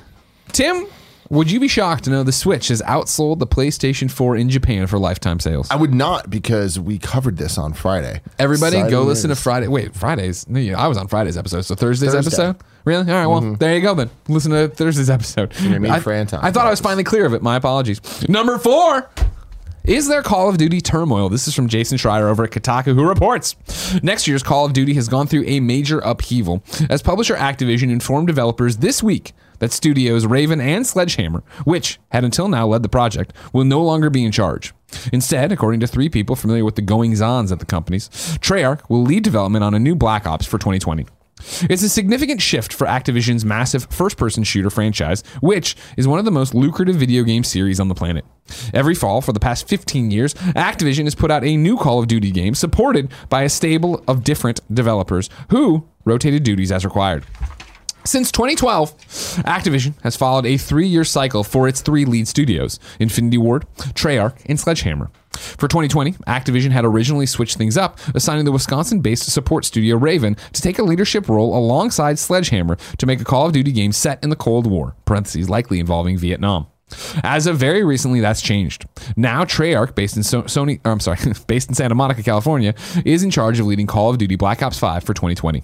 Tim, would you be shocked to know the Switch has outsold the PlayStation 4 in Japan for lifetime sales? I would not, because we covered this on Friday. Everybody, go listen to Friday. Wait, Fridays? No, I was on Friday's episode, so Thursday's episode? Really? All right, well, there you go then. Listen to Thursday's episode. I thought I was finally clear of it. My apologies. Number 4. Is there Call of Duty turmoil? This is from Jason Schreier over at Kotaku, who reports, next year's Call of Duty has gone through a major upheaval as publisher Activision informed developers this week that studios Raven and Sledgehammer, which had until now led the project, will no longer be in charge. Instead, according to three people familiar with the goings-ons at the companies, Treyarch will lead development on a new Black Ops for 2020. It's a significant shift for Activision's massive first-person shooter franchise, which is one of the most lucrative video game series on the planet. Every fall for the past 15 years, Activision has put out a new Call of Duty game supported by a stable of different developers who rotated duties as required. Since 2012, Activision has followed a three-year cycle for its three lead studios, Infinity Ward, Treyarch, and Sledgehammer. For 2020, Activision had originally switched things up, assigning the Wisconsin-based support studio Raven to take a leadership role alongside Sledgehammer to make a Call of Duty game set in the Cold War, parentheses likely involving Vietnam. As of very recently, that's changed. Now, Treyarch, based in Santa Monica, California, is in charge of leading Call of Duty Black Ops 5 for 2020.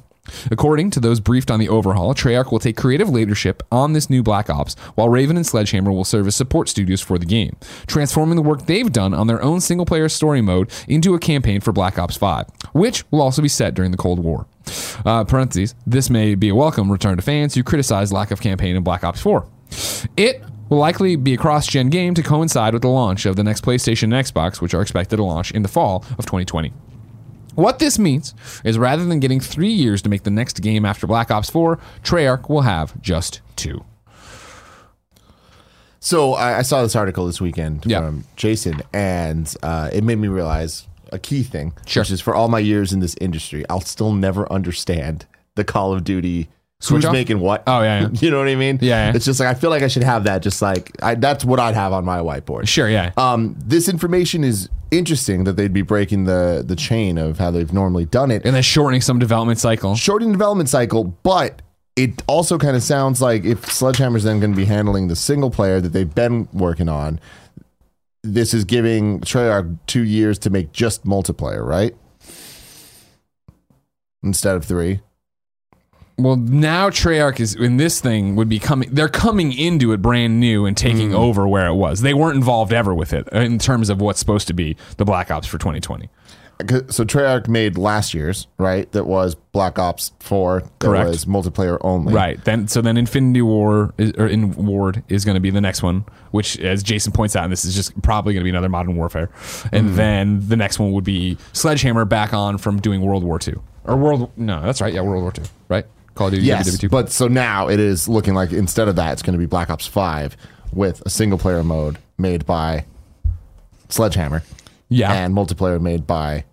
According to those briefed on the overhaul, Treyarch will take creative leadership on this new Black Ops, while Raven and Sledgehammer will serve as support studios for the game, transforming the work they've done on their own single-player story mode into a campaign for Black Ops 5, which will also be set during the Cold War. Parentheses, this may be a welcome return to fans who criticize lack of campaign in Black Ops 4. It will likely be a cross-gen game to coincide with the launch of the next PlayStation and Xbox, which are expected to launch in the fall of 2020. What this means is rather than getting 3 years to make the next game after Black Ops 4, Treyarch will have just 2. So I saw this article this weekend from Jason, and it made me realize a key thing, which is for all my years in this industry, I'll still never understand the Call of Duty who's making what. Oh, yeah. You know what I mean? Yeah. It's just like I feel like I should have that. Just like that's what I'd have on my whiteboard. Sure. Yeah. This information is interesting that they'd be breaking the chain of how they've normally done it, and they're shortening some development cycle. But it also kind of sounds like if Sledgehammer's then going to be handling the single player that they've been working on, this is giving Treyarch 2 years to make just multiplayer, right? Instead of 3. Well, now Treyarch is in this thing would be coming. They're coming into it brand new and taking over where it was. They weren't involved ever with it in terms of what's supposed to be the Black Ops for 2020. So Treyarch made last year's, right? That was Black Ops 4. That Correct. Was multiplayer only. Right. Then Infinity Ward is going to be the next one, which, as Jason points out, and this is just probably going to be another Modern Warfare. And then the next one would be Sledgehammer back on from doing World War II. World War II, right? Call of Duty. Yes, WW2. But so now it is looking like instead of that, it's going to be Black Ops 5 with a single player mode made by Sledgehammer, and multiplayer made by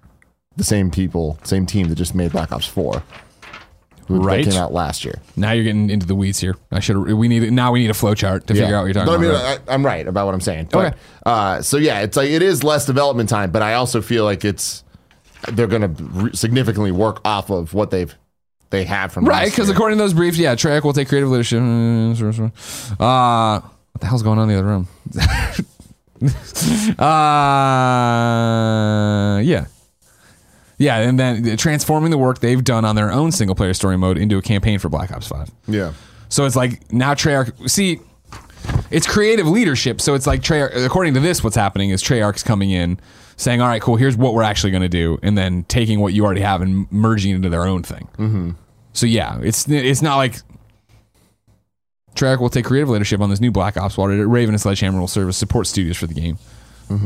the same team that just made Black Ops 4, that came out last year. Now you're getting into the weeds here. We need a flowchart to figure out what you're talking about. I'm right about what I'm saying. But, okay. It's like it is less development time, but I also feel like they're going to significantly work off of what they have from right, because according to those briefs, Treyarch will take creative leadership. What the hell's going on in the other room? And then transforming the work they've done on their own single-player story mode into a campaign for Black Ops 5. Yeah. So it's like now Treyarch... See, it's creative leadership, so it's like Treyarch... According to this, what's happening is Treyarch's coming in saying, all right, cool, here's what we're actually going to do, and then taking what you already have and merging it into their own thing. Mm-hmm. So, it's not like Treyarch will take creative leadership on this new Black Ops while Raven and Sledgehammer will serve as support studios for the game,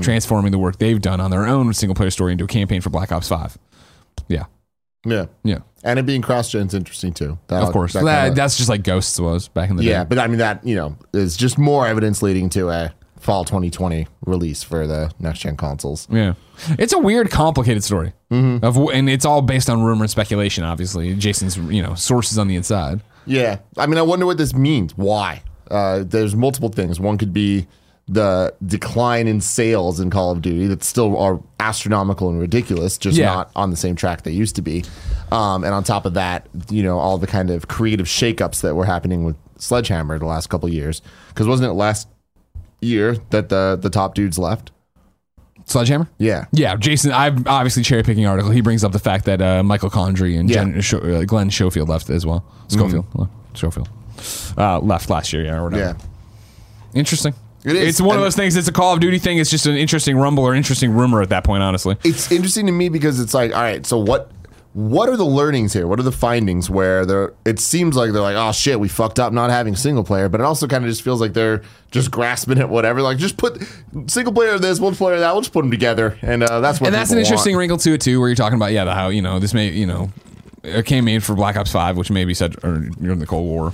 transforming the work they've done on their own single-player story into a campaign for Black Ops 5. Yeah. Yeah. Yeah. And it being cross-gen is interesting, too. Of course. That's just like Ghosts was back in the day. Yeah, but I mean, that, is just more evidence leading to a... fall 2020 release for the next-gen consoles. Yeah. It's a weird, complicated story. Mm-hmm. And it's all based on rumor and speculation, obviously. Jason's, sources on the inside. Yeah. I mean, I wonder what this means. Why? There's multiple things. One could be the decline in sales in Call of Duty that still are astronomical and ridiculous, just not on the same track they used to be. And on top of that, all the kind of creative shakeups that were happening with Sledgehammer the last couple of years. Because wasn't it last year that the top dudes left Sledgehammer? Yeah. Jason, I'm obviously cherry picking article. He brings up the fact that Michael Condrey and Glenn Schofield left as well. Schofield left last year. Yeah. Or whatever. Yeah. Interesting. It is. It's one of those things. It's a Call of Duty thing. It's just an interesting rumble or interesting rumor at that point. Honestly, it's interesting to me because it's like, all right, so what? What are the learnings here? What are the findings where it seems like they're like, oh, shit, we fucked up not having single player, but it also kind of just feels like they're just grasping at whatever. Like, just put single player this, one player that, we'll just put them together. And that's what people want. And that's an interesting wrinkle to it, too, where you're talking about, yeah, how, this may, it came in for Black Ops 5, which may be said during the Cold War.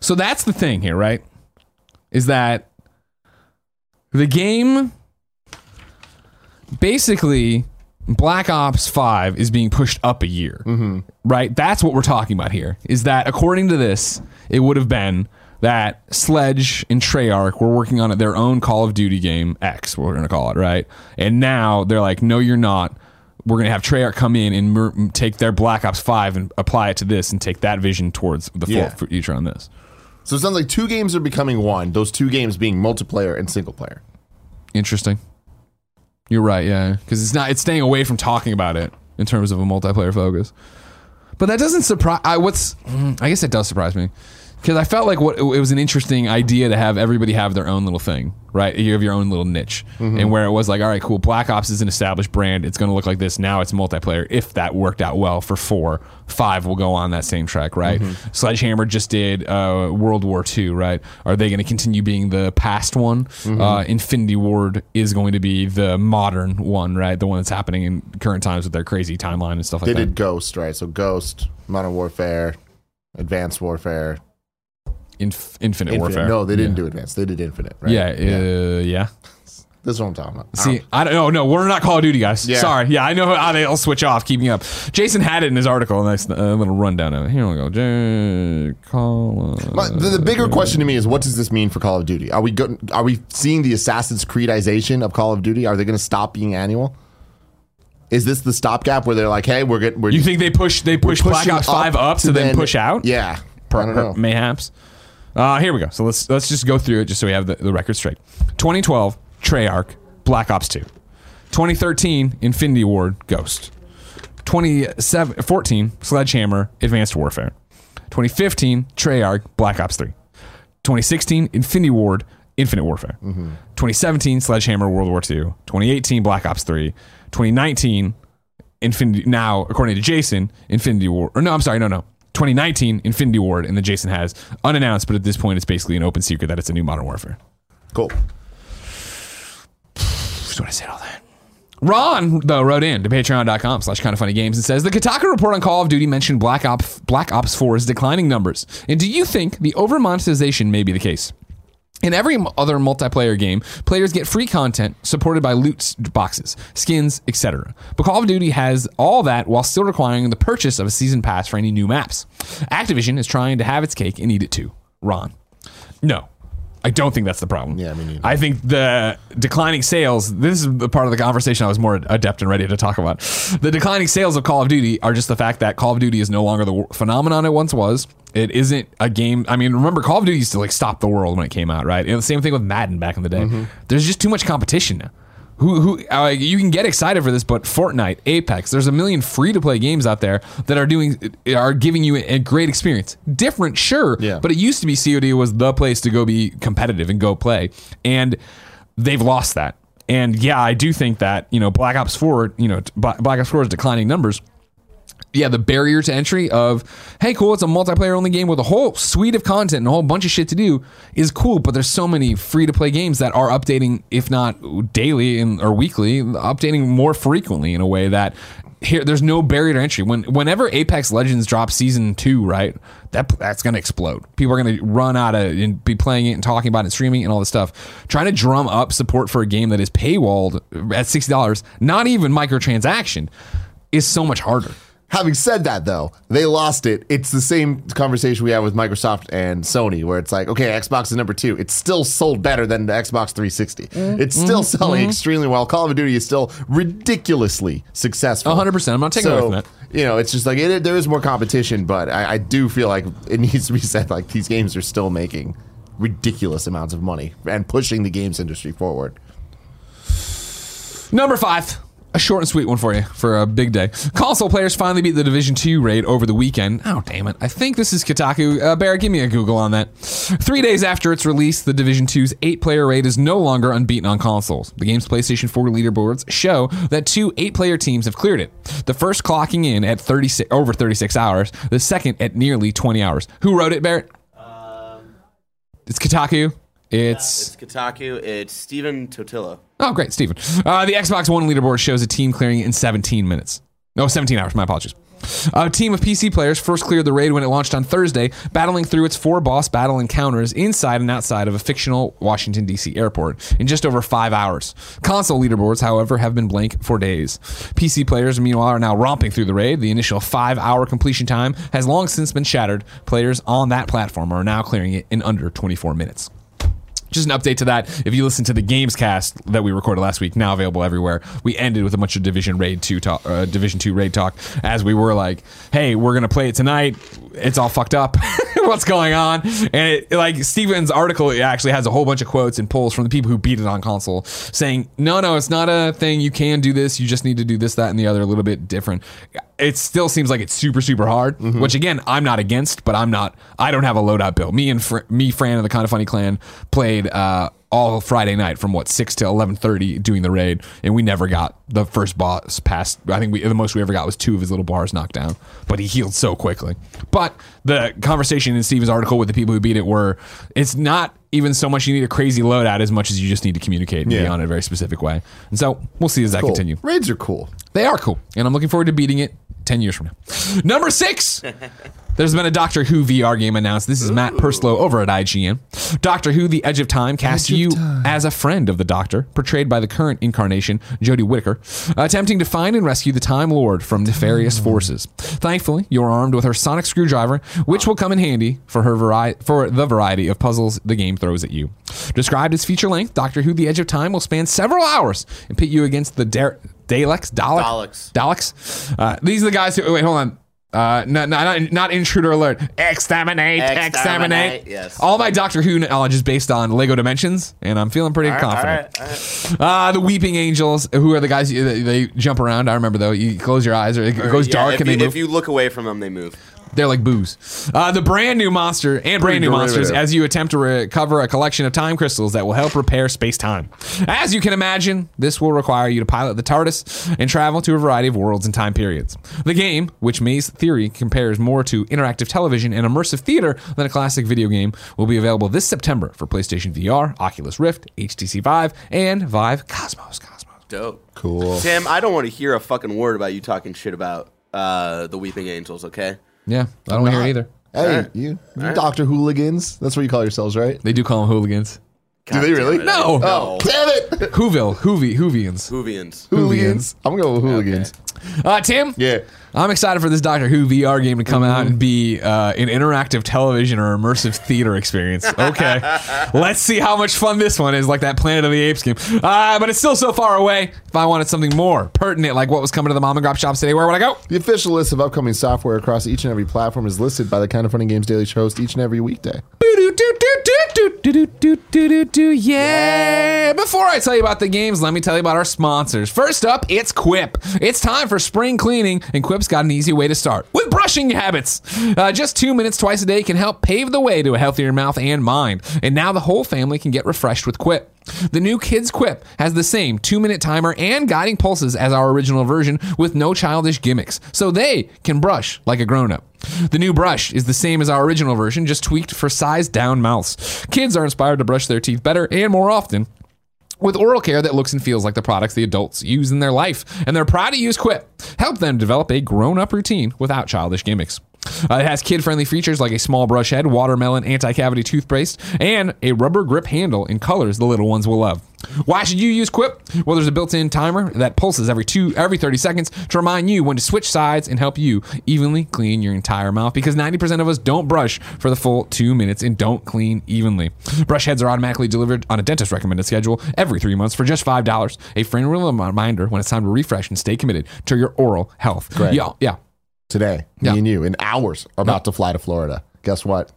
So that's the thing here, right? Is that the game, basically, Black Ops 5 is being pushed up a year, right? That's what we're talking about here, is that according to this, it would have been that Sledge and Treyarch were working on their own Call of Duty game, X, we're going to call it, right? And now they're like, no, you're not. We're going to have Treyarch come in and take their Black Ops 5 and apply it to this and take that vision towards the future on this. So it sounds like two games are becoming one, those two games being multiplayer and single player. Interesting. You're right, yeah. Because it's staying away from talking about it in terms of a multiplayer focus. But that doesn't surprise... I guess it does surprise me. Because I felt like it was an interesting idea to have everybody have their own little thing, right? You have your own little niche. Mm-hmm. And where it was like, all right, cool, Black Ops is an established brand. It's going to look like this. Now it's multiplayer. If that worked out well for 4, 5 will go on that same track, right? Mm-hmm. Sledgehammer just did World War II, right? Are they going to continue being the past one? Mm-hmm. Infinity Ward is going to be the modern one, right? The one that's happening in current times with their crazy timeline and stuff like that. They did Ghost, right? So Ghost, Modern Warfare, Advanced Warfare. Infinite Warfare. No, they didn't do Advanced. They did Infinite, right? Yeah. That's what I'm talking about. See, I don't know. No, we're not Call of Duty guys. Yeah. Sorry. Yeah, I know how they all switch off, keeping up. Jason had it in his article. Nice little rundown of it. Here we go. The bigger question to me is, what does this mean for Call of Duty? Are we seeing the Assassin's Creedization of Call of Duty? Are they going to stop being annual? Is this the stopgap where they're like, hey, we're getting... You think they push Black Ops 5 up to then push out? Yeah. I don't know. Mayhaps. Here we go. So let's just go through it just so we have the record straight. 2012, Treyarch, Black Ops 2. 2013, Infinity Ward, Ghost. 2014, Sledgehammer, Advanced Warfare. 2015, Treyarch, Black Ops 3. 2016, Infinity Ward, Infinite Warfare. Mm-hmm. 2017, Sledgehammer, World War II. 2018, Black Ops 3. 2019, Infinity... Now, according to Jason, Infinity Ward... 2019, Infinity Ward, and then Jason has unannounced, but at this point, it's basically an open secret that it's a new Modern Warfare. Cool. So I said all that. Ron, though, wrote in to patreon.com/kindoffunnygames and says, the Kotaku report on Call of Duty mentioned Black Ops 4's declining numbers. And do you think the over-monetization may be the case? In every other multiplayer game, players get free content supported by loot boxes, skins, etc. But Call of Duty has all that while still requiring the purchase of a season pass for any new maps. Activision is trying to have its cake and eat it too. Ron. No. I don't think that's the problem. Yeah, I mean, I think the declining sales, this is the part of the conversation I was more adept and ready to talk about. The declining sales of Call of Duty are just the fact that Call of Duty is no longer the phenomenon it once was. It isn't a game. I mean, remember, Call of Duty used to like stop the world when it came out, right? And the same thing with Madden back in the day. Mm-hmm. There's just too much competition now. Who you can get excited for this, but Fortnite, Apex, there's a million free-to-play games out there that are giving you a great experience. Different, sure, yeah. But it used to be COD was the place to go be competitive and go play, and they've lost that. And yeah, I do think that Black Ops 4 is declining numbers. Yeah, the barrier to entry of, hey, cool, it's a multiplayer-only game with a whole suite of content and a whole bunch of shit to do is cool, but there's so many free-to-play games that are updating, if not daily or weekly, updating more frequently in a way that there's no barrier to entry. Whenever Apex Legends drops Season 2, right, that's going to explode. People are going to run out of and be playing it and talking about it and streaming it and all this stuff. Trying to drum up support for a game that is paywalled at $60, not even microtransaction, is so much harder. Having said that, though, they lost it. It's the same conversation we had with Microsoft and Sony, where it's like, okay, Xbox is number 2. It's still sold better than the Xbox 360. It's still selling extremely well. Call of Duty is still ridiculously successful. 100%. I'm not taking away from that. It's just like there is more competition, but I do feel like it needs to be said, like, these games are still making ridiculous amounts of money and pushing the games industry forward. Number 5. A short and sweet one for you, for a big day. Console players finally beat the Division 2 raid over the weekend. Oh, damn it. I think this is Kotaku. Barrett, give me a Google on that. 3 days after its release, the Division 2's 8-player raid is no longer unbeaten on consoles. The game's PlayStation 4 leaderboards show that 2 8-player teams have cleared it. The first clocking in at over 36 hours, the second at nearly 20 hours. Who wrote it, Barrett? It's Kotaku. It's Kotaku. It's Steven Totila. Oh, great, Steven. The Xbox One leaderboard shows a team clearing it in 17 hours. My apologies. A team of PC players first cleared the raid when it launched on Thursday, battling through its 4 boss battle encounters inside and outside of a fictional Washington, D.C. airport in just over 5 hours. Console leaderboards, however, have been blank for days. PC players, meanwhile, are now romping through the raid. The initial 5-hour completion time has long since been shattered. Players on that platform are now clearing it in under 24 minutes. Just an update to that. If you listen to the games cast that we recorded last week, now available everywhere, we ended with a bunch of Division 2 raid talk, as we were like, hey, we're going to play it tonight. It's all fucked up. What's going on? And Steven's article actually has a whole bunch of quotes and polls from the people who beat it on console saying, no, it's not a thing. You can do this. You just need to do this, that, and the other a little bit different. It still seems like it's super, super hard, mm-hmm. which again, I'm not against, but I don't have a loadout build. Me, Fran, and the Kind of Funny clan played all Friday night from 6 to 11:30 doing the raid, and we never got the first boss past. I think the most we ever got was 2 of his little bars knocked down, but he healed so quickly. But the conversation in Steven's article with the people who beat it were, it's not even so much you need a crazy loadout as much as you just need to communicate and be on a very specific way. And so we'll see as that continue. Raids are cool. They are cool, and I'm looking forward to beating it 10 years from now. Number 6, there's been a Doctor Who VR game announced. This is Matt Perslow over at IGN. Doctor Who, The Edge of Time, casts you as a friend of the Doctor, portrayed by the current incarnation, Jodie Whittaker, attempting to find and rescue the Time Lord from nefarious forces. Thankfully, you're armed with her sonic screwdriver, which will come in handy for the variety of puzzles the game throws at you. Described as feature length, Doctor Who, The Edge of Time will span several hours and pit you against the Daleks. These are the guys who... Wait, hold on. Not intruder alert. Exterminate. Yes. All my Doctor Who knowledge is based on Lego Dimensions, and I'm feeling pretty confident. All right. The Weeping Angels, who are the guys, they jump around. I remember, though, you close your eyes, or it goes dark and they move. If you look away from them, they move. They're like booze. The brand new monsters as you attempt to recover a collection of time crystals that will help repair space-time. As you can imagine, this will require you to pilot the TARDIS and travel to a variety of worlds and time periods. The game, which May's theory compares more to interactive television and immersive theater than a classic video game, will be available this September for PlayStation VR, Oculus Rift, HTC Vive, and Vive Cosmos. Dope. Cool. Tim, I don't want to hear a fucking word about you talking shit about the Weeping Angels, okay? Yeah, I don't hear it either. Hey, right. you Doctor Hooligans. That's what you call yourselves, right? They do call them hooligans. God, do they really? No. Oh, damn it. Whovians. I'm going to go with hooligans. Okay. Tim? Yeah. I'm excited for this Doctor Who VR game to come out and be an interactive television or immersive theater experience. Okay. Let's see how much fun this one is, like that Planet of the Apes game. But it's still so far away. If I wanted something more pertinent, like what was coming to the mom and pop shops today, where would I go? The official list of upcoming software across each and every platform is listed by the Kind of Funny Games Daily Show host each and every weekday. Yeah. Before I tell you about the games, let me tell you about our sponsors. First up, it's Quip. It's time for spring cleaning, and Quip's got an easy way to start with brushing habits. Just 2 minutes twice a day can help pave the way to a healthier mouth and mind. And now the whole family can get refreshed with Quip. The new Kids Quip has the same 2-minute timer and guiding pulses as our original version with no childish gimmicks, so they can brush like a grown-up. The new brush is the same as our original version, just tweaked for size down mouths. Kids are inspired to brush their teeth better and more often with oral care that looks and feels like the products the adults use in their life, and they're proud to use Quip. Help them develop a grown-up routine without childish gimmicks. It has kid-friendly features like a small brush head, watermelon anti-cavity toothpaste, and a rubber grip handle in colors the little ones will love. Why should you use Quip? Well, there's a built-in timer that pulses every 30 seconds to remind you when to switch sides and help you evenly clean your entire mouth, because 90% of us don't brush for the full 2 minutes and don't clean evenly. Brush heads are automatically delivered on a dentist-recommended schedule every 3 months for just $5, a friendly reminder when it's time to refresh and stay committed to your oral health. Great. Yeah. Today, me and you, in hours, are about to fly to Florida. Guess what?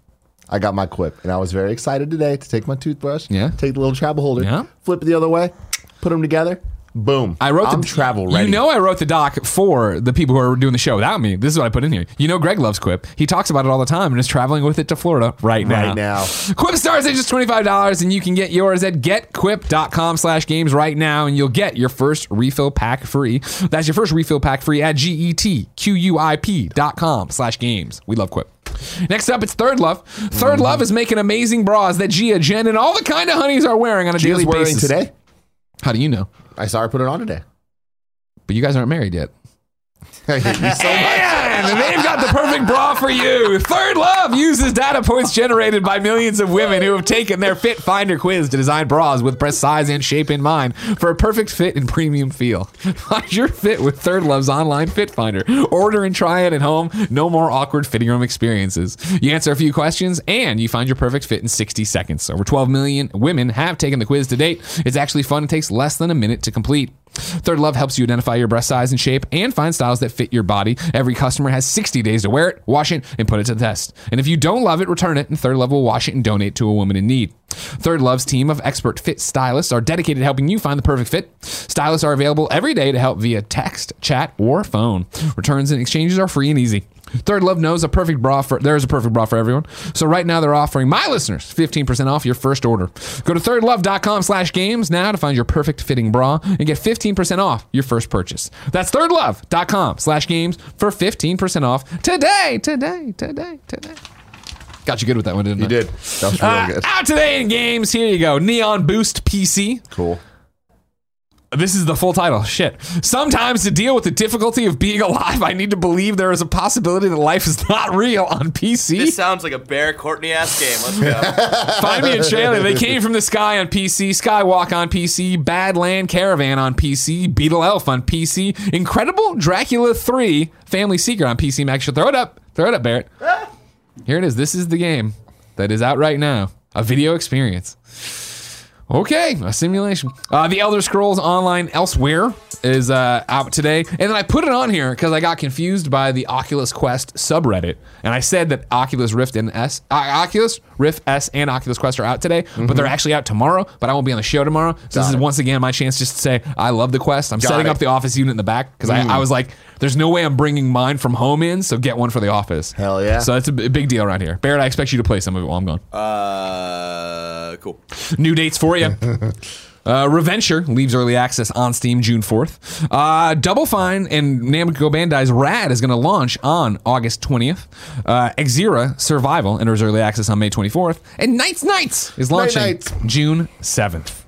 I got my Quip, and I was very excited today to take my toothbrush, take the little travel holder, flip it the other way, put them together, Boom. I'm travel ready. You know I wrote the doc for the people who are doing the show without me. This is what I put in here. You know Greg loves Quip. He talks about it all the time and is traveling with it to Florida right now. Quip stars at just $25 and you can get yours at getquip.com/games right now and you'll get your first refill pack free. That's your first refill pack free at getquip.com/games. We love Quip. Next up, it's Third Love. Third Love is making amazing bras that Gia, Jen, and all the kind of honeys are wearing on a daily basis. Gia's wearing today? How do you know? I saw her put it on today. But you guys aren't married yet. I hate you so much. And they've got the perfect bra for you. Third Love uses data points generated by millions of women who have taken their Fit Finder quiz to design bras with breast size and shape in mind for a perfect fit and premium feel. Find your fit with Third Love's online Fit Finder. Order and try it at home. No more awkward fitting room experiences. You answer a few questions and you find your perfect fit in 60 seconds. Over 12 million women have taken the quiz to date. It's actually fun and takes less than a minute to complete. Third Love helps you identify your breast size and shape and find styles that fit your body. Every customer has 60 days to wear it, wash it, and put it to the test. And if you don't love it, return it, and Third Love will wash it and donate to a woman in need. Third Love's team of expert fit stylists are dedicated to helping you find the perfect fit. Stylists are available every day to help via text, chat, or phone. Returns and exchanges are free and easy. Third Love knows there's a perfect bra for everyone. So right now they're offering my listeners 15% off your first order. Go to thirdlove.com/games now to find your perfect fitting bra and get 15% off your first purchase. That's thirdlove.com/games for 15% off today. Got you good with that one, didn't I? You did. That was really good. Out today in games. Here you go. Neon Boost PC. Cool. This is the full title. Shit. Sometimes to deal with the difficulty of being alive, I need to believe there is a possibility that life is not real on PC. This sounds like a Bear Courtney-ass game. Let's go. Find me a trailer. They Came from the Sky on PC, Skywalk on PC, Badland Caravan on PC, Beetle Elf on PC, Incredible Dracula 3, Family Seeker on PC. Max, throw it up. Throw it up, Barrett. Here it is. This is the game that is out right now. A video experience. Okay, a simulation. The Elder Scrolls Online Elsewhere is out today. And then I put it on here because I got confused by the Oculus Quest subreddit. And I said that Oculus Rift S and Oculus Quest are out today, but they're actually out tomorrow, but I won't be on the show tomorrow. So this is once again my chance just to say, I love the Quest. I'm setting up the office unit in the back because I was like, there's no way I'm bringing mine from home in, so get one for the office. Hell yeah. So that's a big deal around here. Barrett, I expect you to play some of it while I'm gone. Cool. New dates for you. Reventure leaves early access on Steam June 4th. Double Fine and Namco Bandai's Rad is going to launch on August 20th. Exira Survival enters early access on May 24th. And Knights is launching June 7th.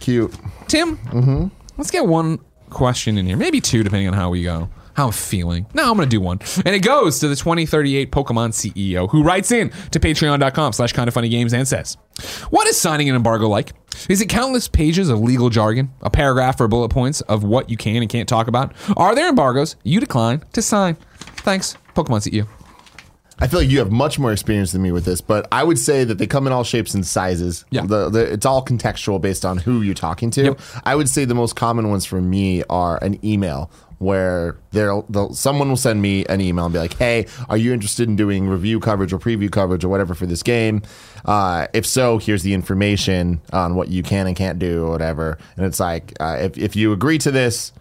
Cute. Tim, let's get one question in here. Maybe two, depending on how we go. How I'm feeling. No, I'm going to do one. And it goes to the 2038 Pokemon CEO, who writes in to patreon.com/kindoffunnygames and says, what is signing an embargo like? Is it countless pages of legal jargon, a paragraph or bullet points of what you can and can't talk about? Are there embargoes you decline to sign? Thanks, Pokemon CEO. I feel like you have much more experience than me with this, but I would say that they come in all shapes and sizes. Yeah. It's all contextual based on who you're talking to. Yep. I would say the most common ones for me are an email, where someone will send me an email and be like, hey, are you interested in doing review coverage or preview coverage or whatever for this game? If so, here's the information on what you can and can't do or whatever. And it's like, if you agree to this,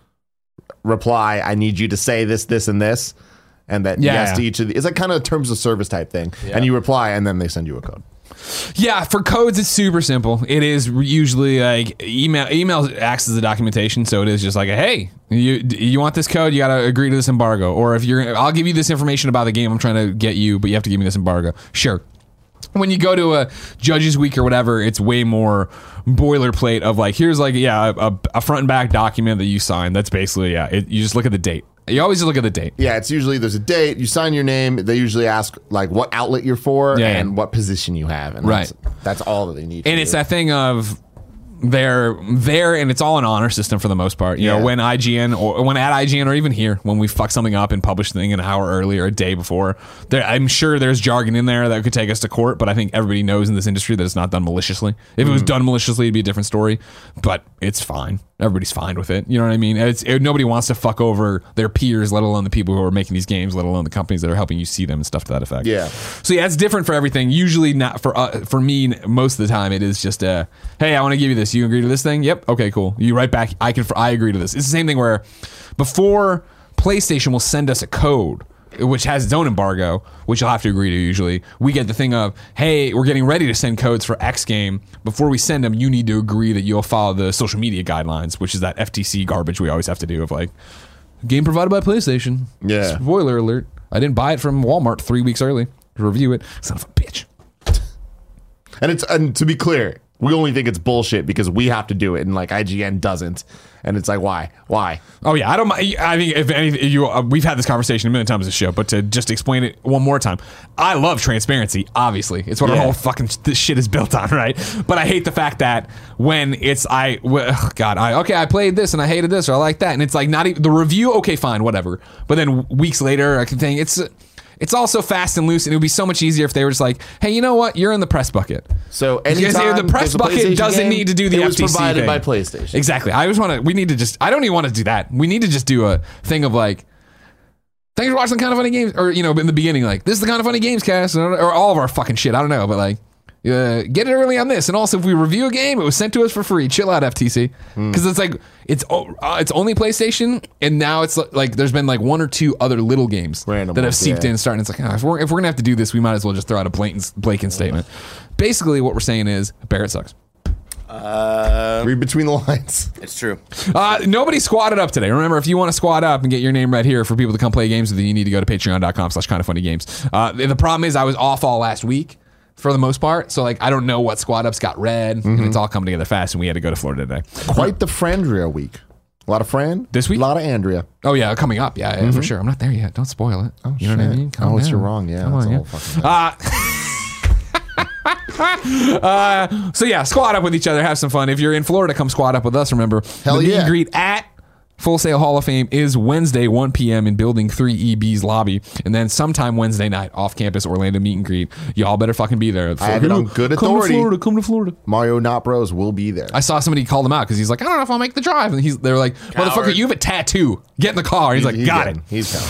reply, I need you to say this, this, and this. And that yes to each of the... It's like kind of a terms of service type thing. Yeah. And you reply, and then they send you a code. Yeah, for codes, it's super simple. It is usually like email acts as the documentation, so it is just like, hey, you want this code? You got to agree to this embargo. Or if you're, I'll give you this information about the game I'm trying to get you, but you have to give me this embargo. Sure. When you go to a Judges Week or whatever, it's way more boilerplate of like, here's like, a front and back document that you sign. That's basically, you just look at the date. You always look at the date. Yeah, it's usually there's a date. You sign your name. They usually ask like what outlet you're for and what position you have. And that's all that they need. And it's that thing of they're there, and it's all an honor system for the most part. You know, when IGN or when at IGN or even here, when we fuck something up and publish the thing an hour early or a day before, I'm sure there's jargon in there that could take us to court. But I think everybody knows in this industry that it's not done maliciously. If it was done maliciously, it'd be a different story. But it's fine. everybody's fine with it. You know what I mean? Nobody wants to fuck over their peers, let alone the people who are making these games, let alone the companies that are helping you see them and stuff to that effect. Yeah. So yeah, it's different for everything. Usually not for for me, most of the time it is just a, hey, I want to give you this. You agree to this thing? Yep. Okay, cool. You write back. I agree to this. It's the same thing where before PlayStation will send us a code, which has its own embargo, which you'll have to agree to usually. We get the thing of, hey, we're getting ready to send codes for X game. Before we send them, you need to agree that you'll follow the social media guidelines, which is that FTC garbage we always have to do of like, game provided by PlayStation. Yeah. Spoiler alert. I didn't buy it from Walmart 3 weeks early to review it. Son of a bitch. And to be clear, we only think it's bullshit because we have to do it and like IGN doesn't. And it's like, why? Oh yeah, I don't mind. I think if anything, we've had this conversation a million times this show, but to just explain it one more time, I love transparency. Obviously, it's what our whole fucking this shit is built on, right? But I hate the fact that when it's I played this and I hated this or I like that, and it's like not even the review. Okay, fine, whatever. But then weeks later, I can think it's also fast and loose, and it would be so much easier if they were just like, "Hey, you know what? You're in the press bucket." So anytime the press bucket doesn't need to do the FTC thing. It was provided by PlayStation. Exactly. I don't even want to do that. We need to just do a thing of like, "Thanks for watching the Kind of Funny Games," or in the beginning, like, "This is the Kind of Funny Games cast," or all of our fucking shit. I don't know, but like, get it early on this, and also if we review a game, it was sent to us for free. Chill out, FTC, because it's like it's only PlayStation, and now it's like there's been like one or two other little games that have seeped in, starting. It's like if we're gonna have to do this, we might as well just throw out a blatant statement. Basically, what we're saying is Barrett sucks. Read between the lines. It's true. Nobody squatted up today. Remember, if you want to squat up and get your name right here for people to come play games with you need to go to patreon.com/kindoffunnygames. The problem is I was off all last week, for the most part. So, I don't know what squad ups got read, and it's all coming together fast, and we had to go to Florida today. Quite the Frandria week. A lot of Fran. This week? A lot of Andrea. Oh, yeah, coming up. Yeah, for sure. I'm not there yet. Don't spoil it. Oh, you know what I mean? Unless you're wrong. Yeah, that's a whole fucking thing. So, yeah, squad up with each other. Have some fun. If you're in Florida, come squad up with us. Remember, meet and greet at Full Sail Hall of Fame is Wednesday, 1 p.m. in Building 3 EB's lobby. And then sometime Wednesday night, off-campus Orlando meet and greet. Y'all better fucking be there. I have it on good authority. Come to Florida. Mario Not Bros will be there. I saw somebody called him out because he's like, I don't know if I'll make the drive. And they're like, coward. Motherfucker, you have a tattoo. Get in the car. He's like, got it. He's coming.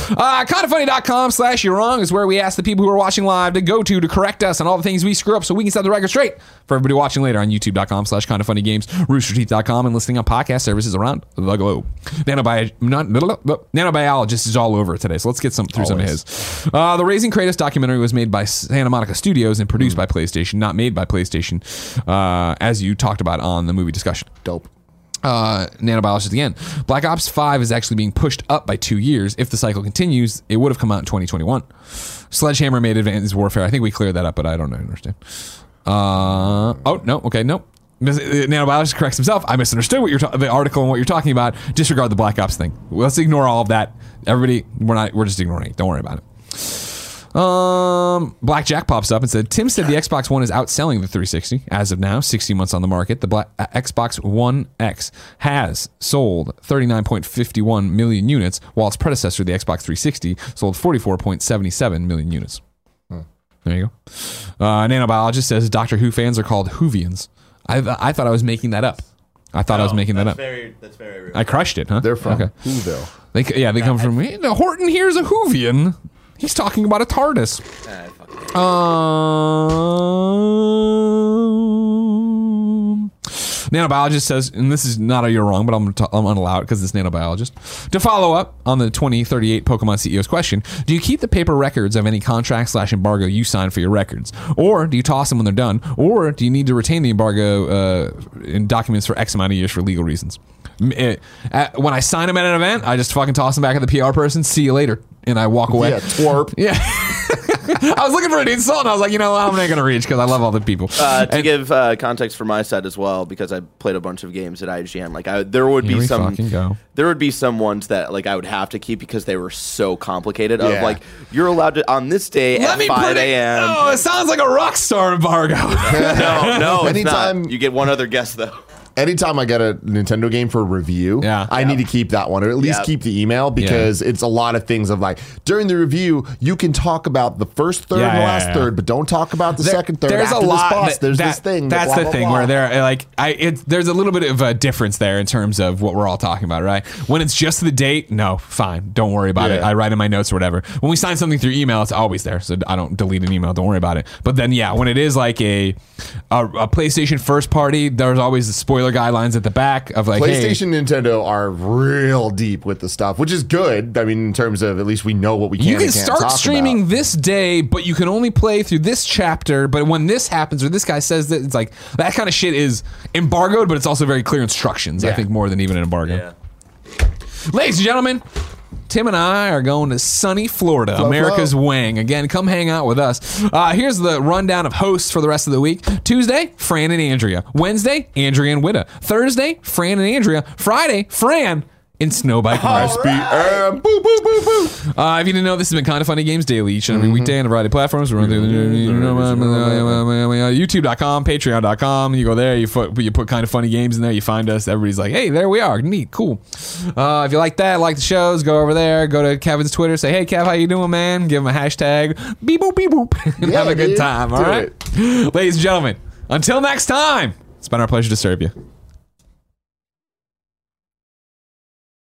Kindoffunny.com/you'rewrong is where we ask the people who are watching live to go to correct us on all the things we screw up so we can set the record straight for everybody watching later on youtube.com/kindoffunnygames, roosterteeth.com, and listening on podcast services around the globe. Nanobiologist is all over today, so let's get through some of his. The Raising Kratos documentary was made by Santa Monica Studios and produced by PlayStation, not made by PlayStation, as you talked about on the movie discussion. Dope. Nanobiologist again. Black Ops 5 is actually being pushed up by 2 years. If the cycle continues, it would have come out in 2021. Sledgehammer made Advanced Warfare. I think we cleared that up, but I don't understand. Nope. Nanobiologist corrects himself. I misunderstood what the article and what you're talking about. Disregard the Black Ops thing. Let's ignore all of that. Everybody, we're just ignoring it. Don't worry about it. Blackjack pops up and said, Tim said the Xbox One is outselling the 360 as of now. 60 months on the market. The Xbox One X has sold 39.51 million units, while its predecessor, the Xbox 360, sold 44.77 million units. There you go. Nanobiologist says Doctor Who fans are called Whovians. I thought I was making that up. That's very rude. I crushed it, huh? They're from Whoville. They come from... Horton here's a Whovian. He's talking about a TARDIS. Nanobiologist says, and this is not a you're wrong, but I'm going to allow it because it's Nanobiologist. To follow up on the 2038 Pokemon CEO's question, do you keep the paper records of any contract/embargo you sign for your records? Or do you toss them when they're done? Or do you need to retain the embargo in documents for X amount of years for legal reasons? When I sign them at an event, I just fucking toss them back at the PR person. See you later. And I walk away. Yeah, twerp. Yeah. I was looking for an insult, and I was like, I'm not going to reach because I love all the people. To give context for my side as well, because I played a bunch of games at IGN. There would be some ones that I would have to keep because they were so complicated. Yeah. You're allowed to on this day at 5 a.m. Oh, it sounds like a rock star embargo. No, it's not. You get one other guess though. anytime I get a Nintendo game for review, I need to keep that one, or at least keep the email, because it's a lot of things of like, during the review, you can talk about the first third and the last third, but don't talk about the second third. There's after a lot. This boss, there's this thing. That's blah, the blah, thing blah. Where they're like, there's a little bit of a difference there in terms of what we're all talking about, right? When it's just the date, no, fine. Don't worry about it. I write in my notes or whatever. When we sign something through email, it's always there. So I don't delete an email. Don't worry about it. But then, yeah, when it is like a PlayStation first party, there's always the spoiler guidelines at the back of like, PlayStation and Nintendo are real deep with the stuff, which is good. I mean, in terms of at least we know what we can and can't talk about. You can start streaming this day, but you can only play through this chapter. But when this happens or this guy says that, it's like that kind of shit is embargoed, but it's also very clear instructions. I think more than even an embargo. Yeah. Ladies and gentlemen, Tim and I are going to sunny Florida, America's Wang. Again, come hang out with us. Here's the rundown of hosts for the rest of the week. Tuesday, Fran and Andrea. Wednesday, Andrea and Witta. Thursday, Fran and Andrea. Friday, Fran in Snowbike. If you didn't know, this has been Kind of Funny Games Daily. Each and every weekday on a variety of platforms. We're on youtube.com, patreon.com. You go there, you put Kind of Funny Games in there, you find us. Everybody's like, hey, there we are. Neat, cool. If you like that, like the shows, go over there, go to Kevin's Twitter, say, hey, Kev, how you doing, man? Give him a hashtag, beep boop, beep boop. Have a good time, all right? Ladies and gentlemen, until next time, it's been our pleasure to serve you.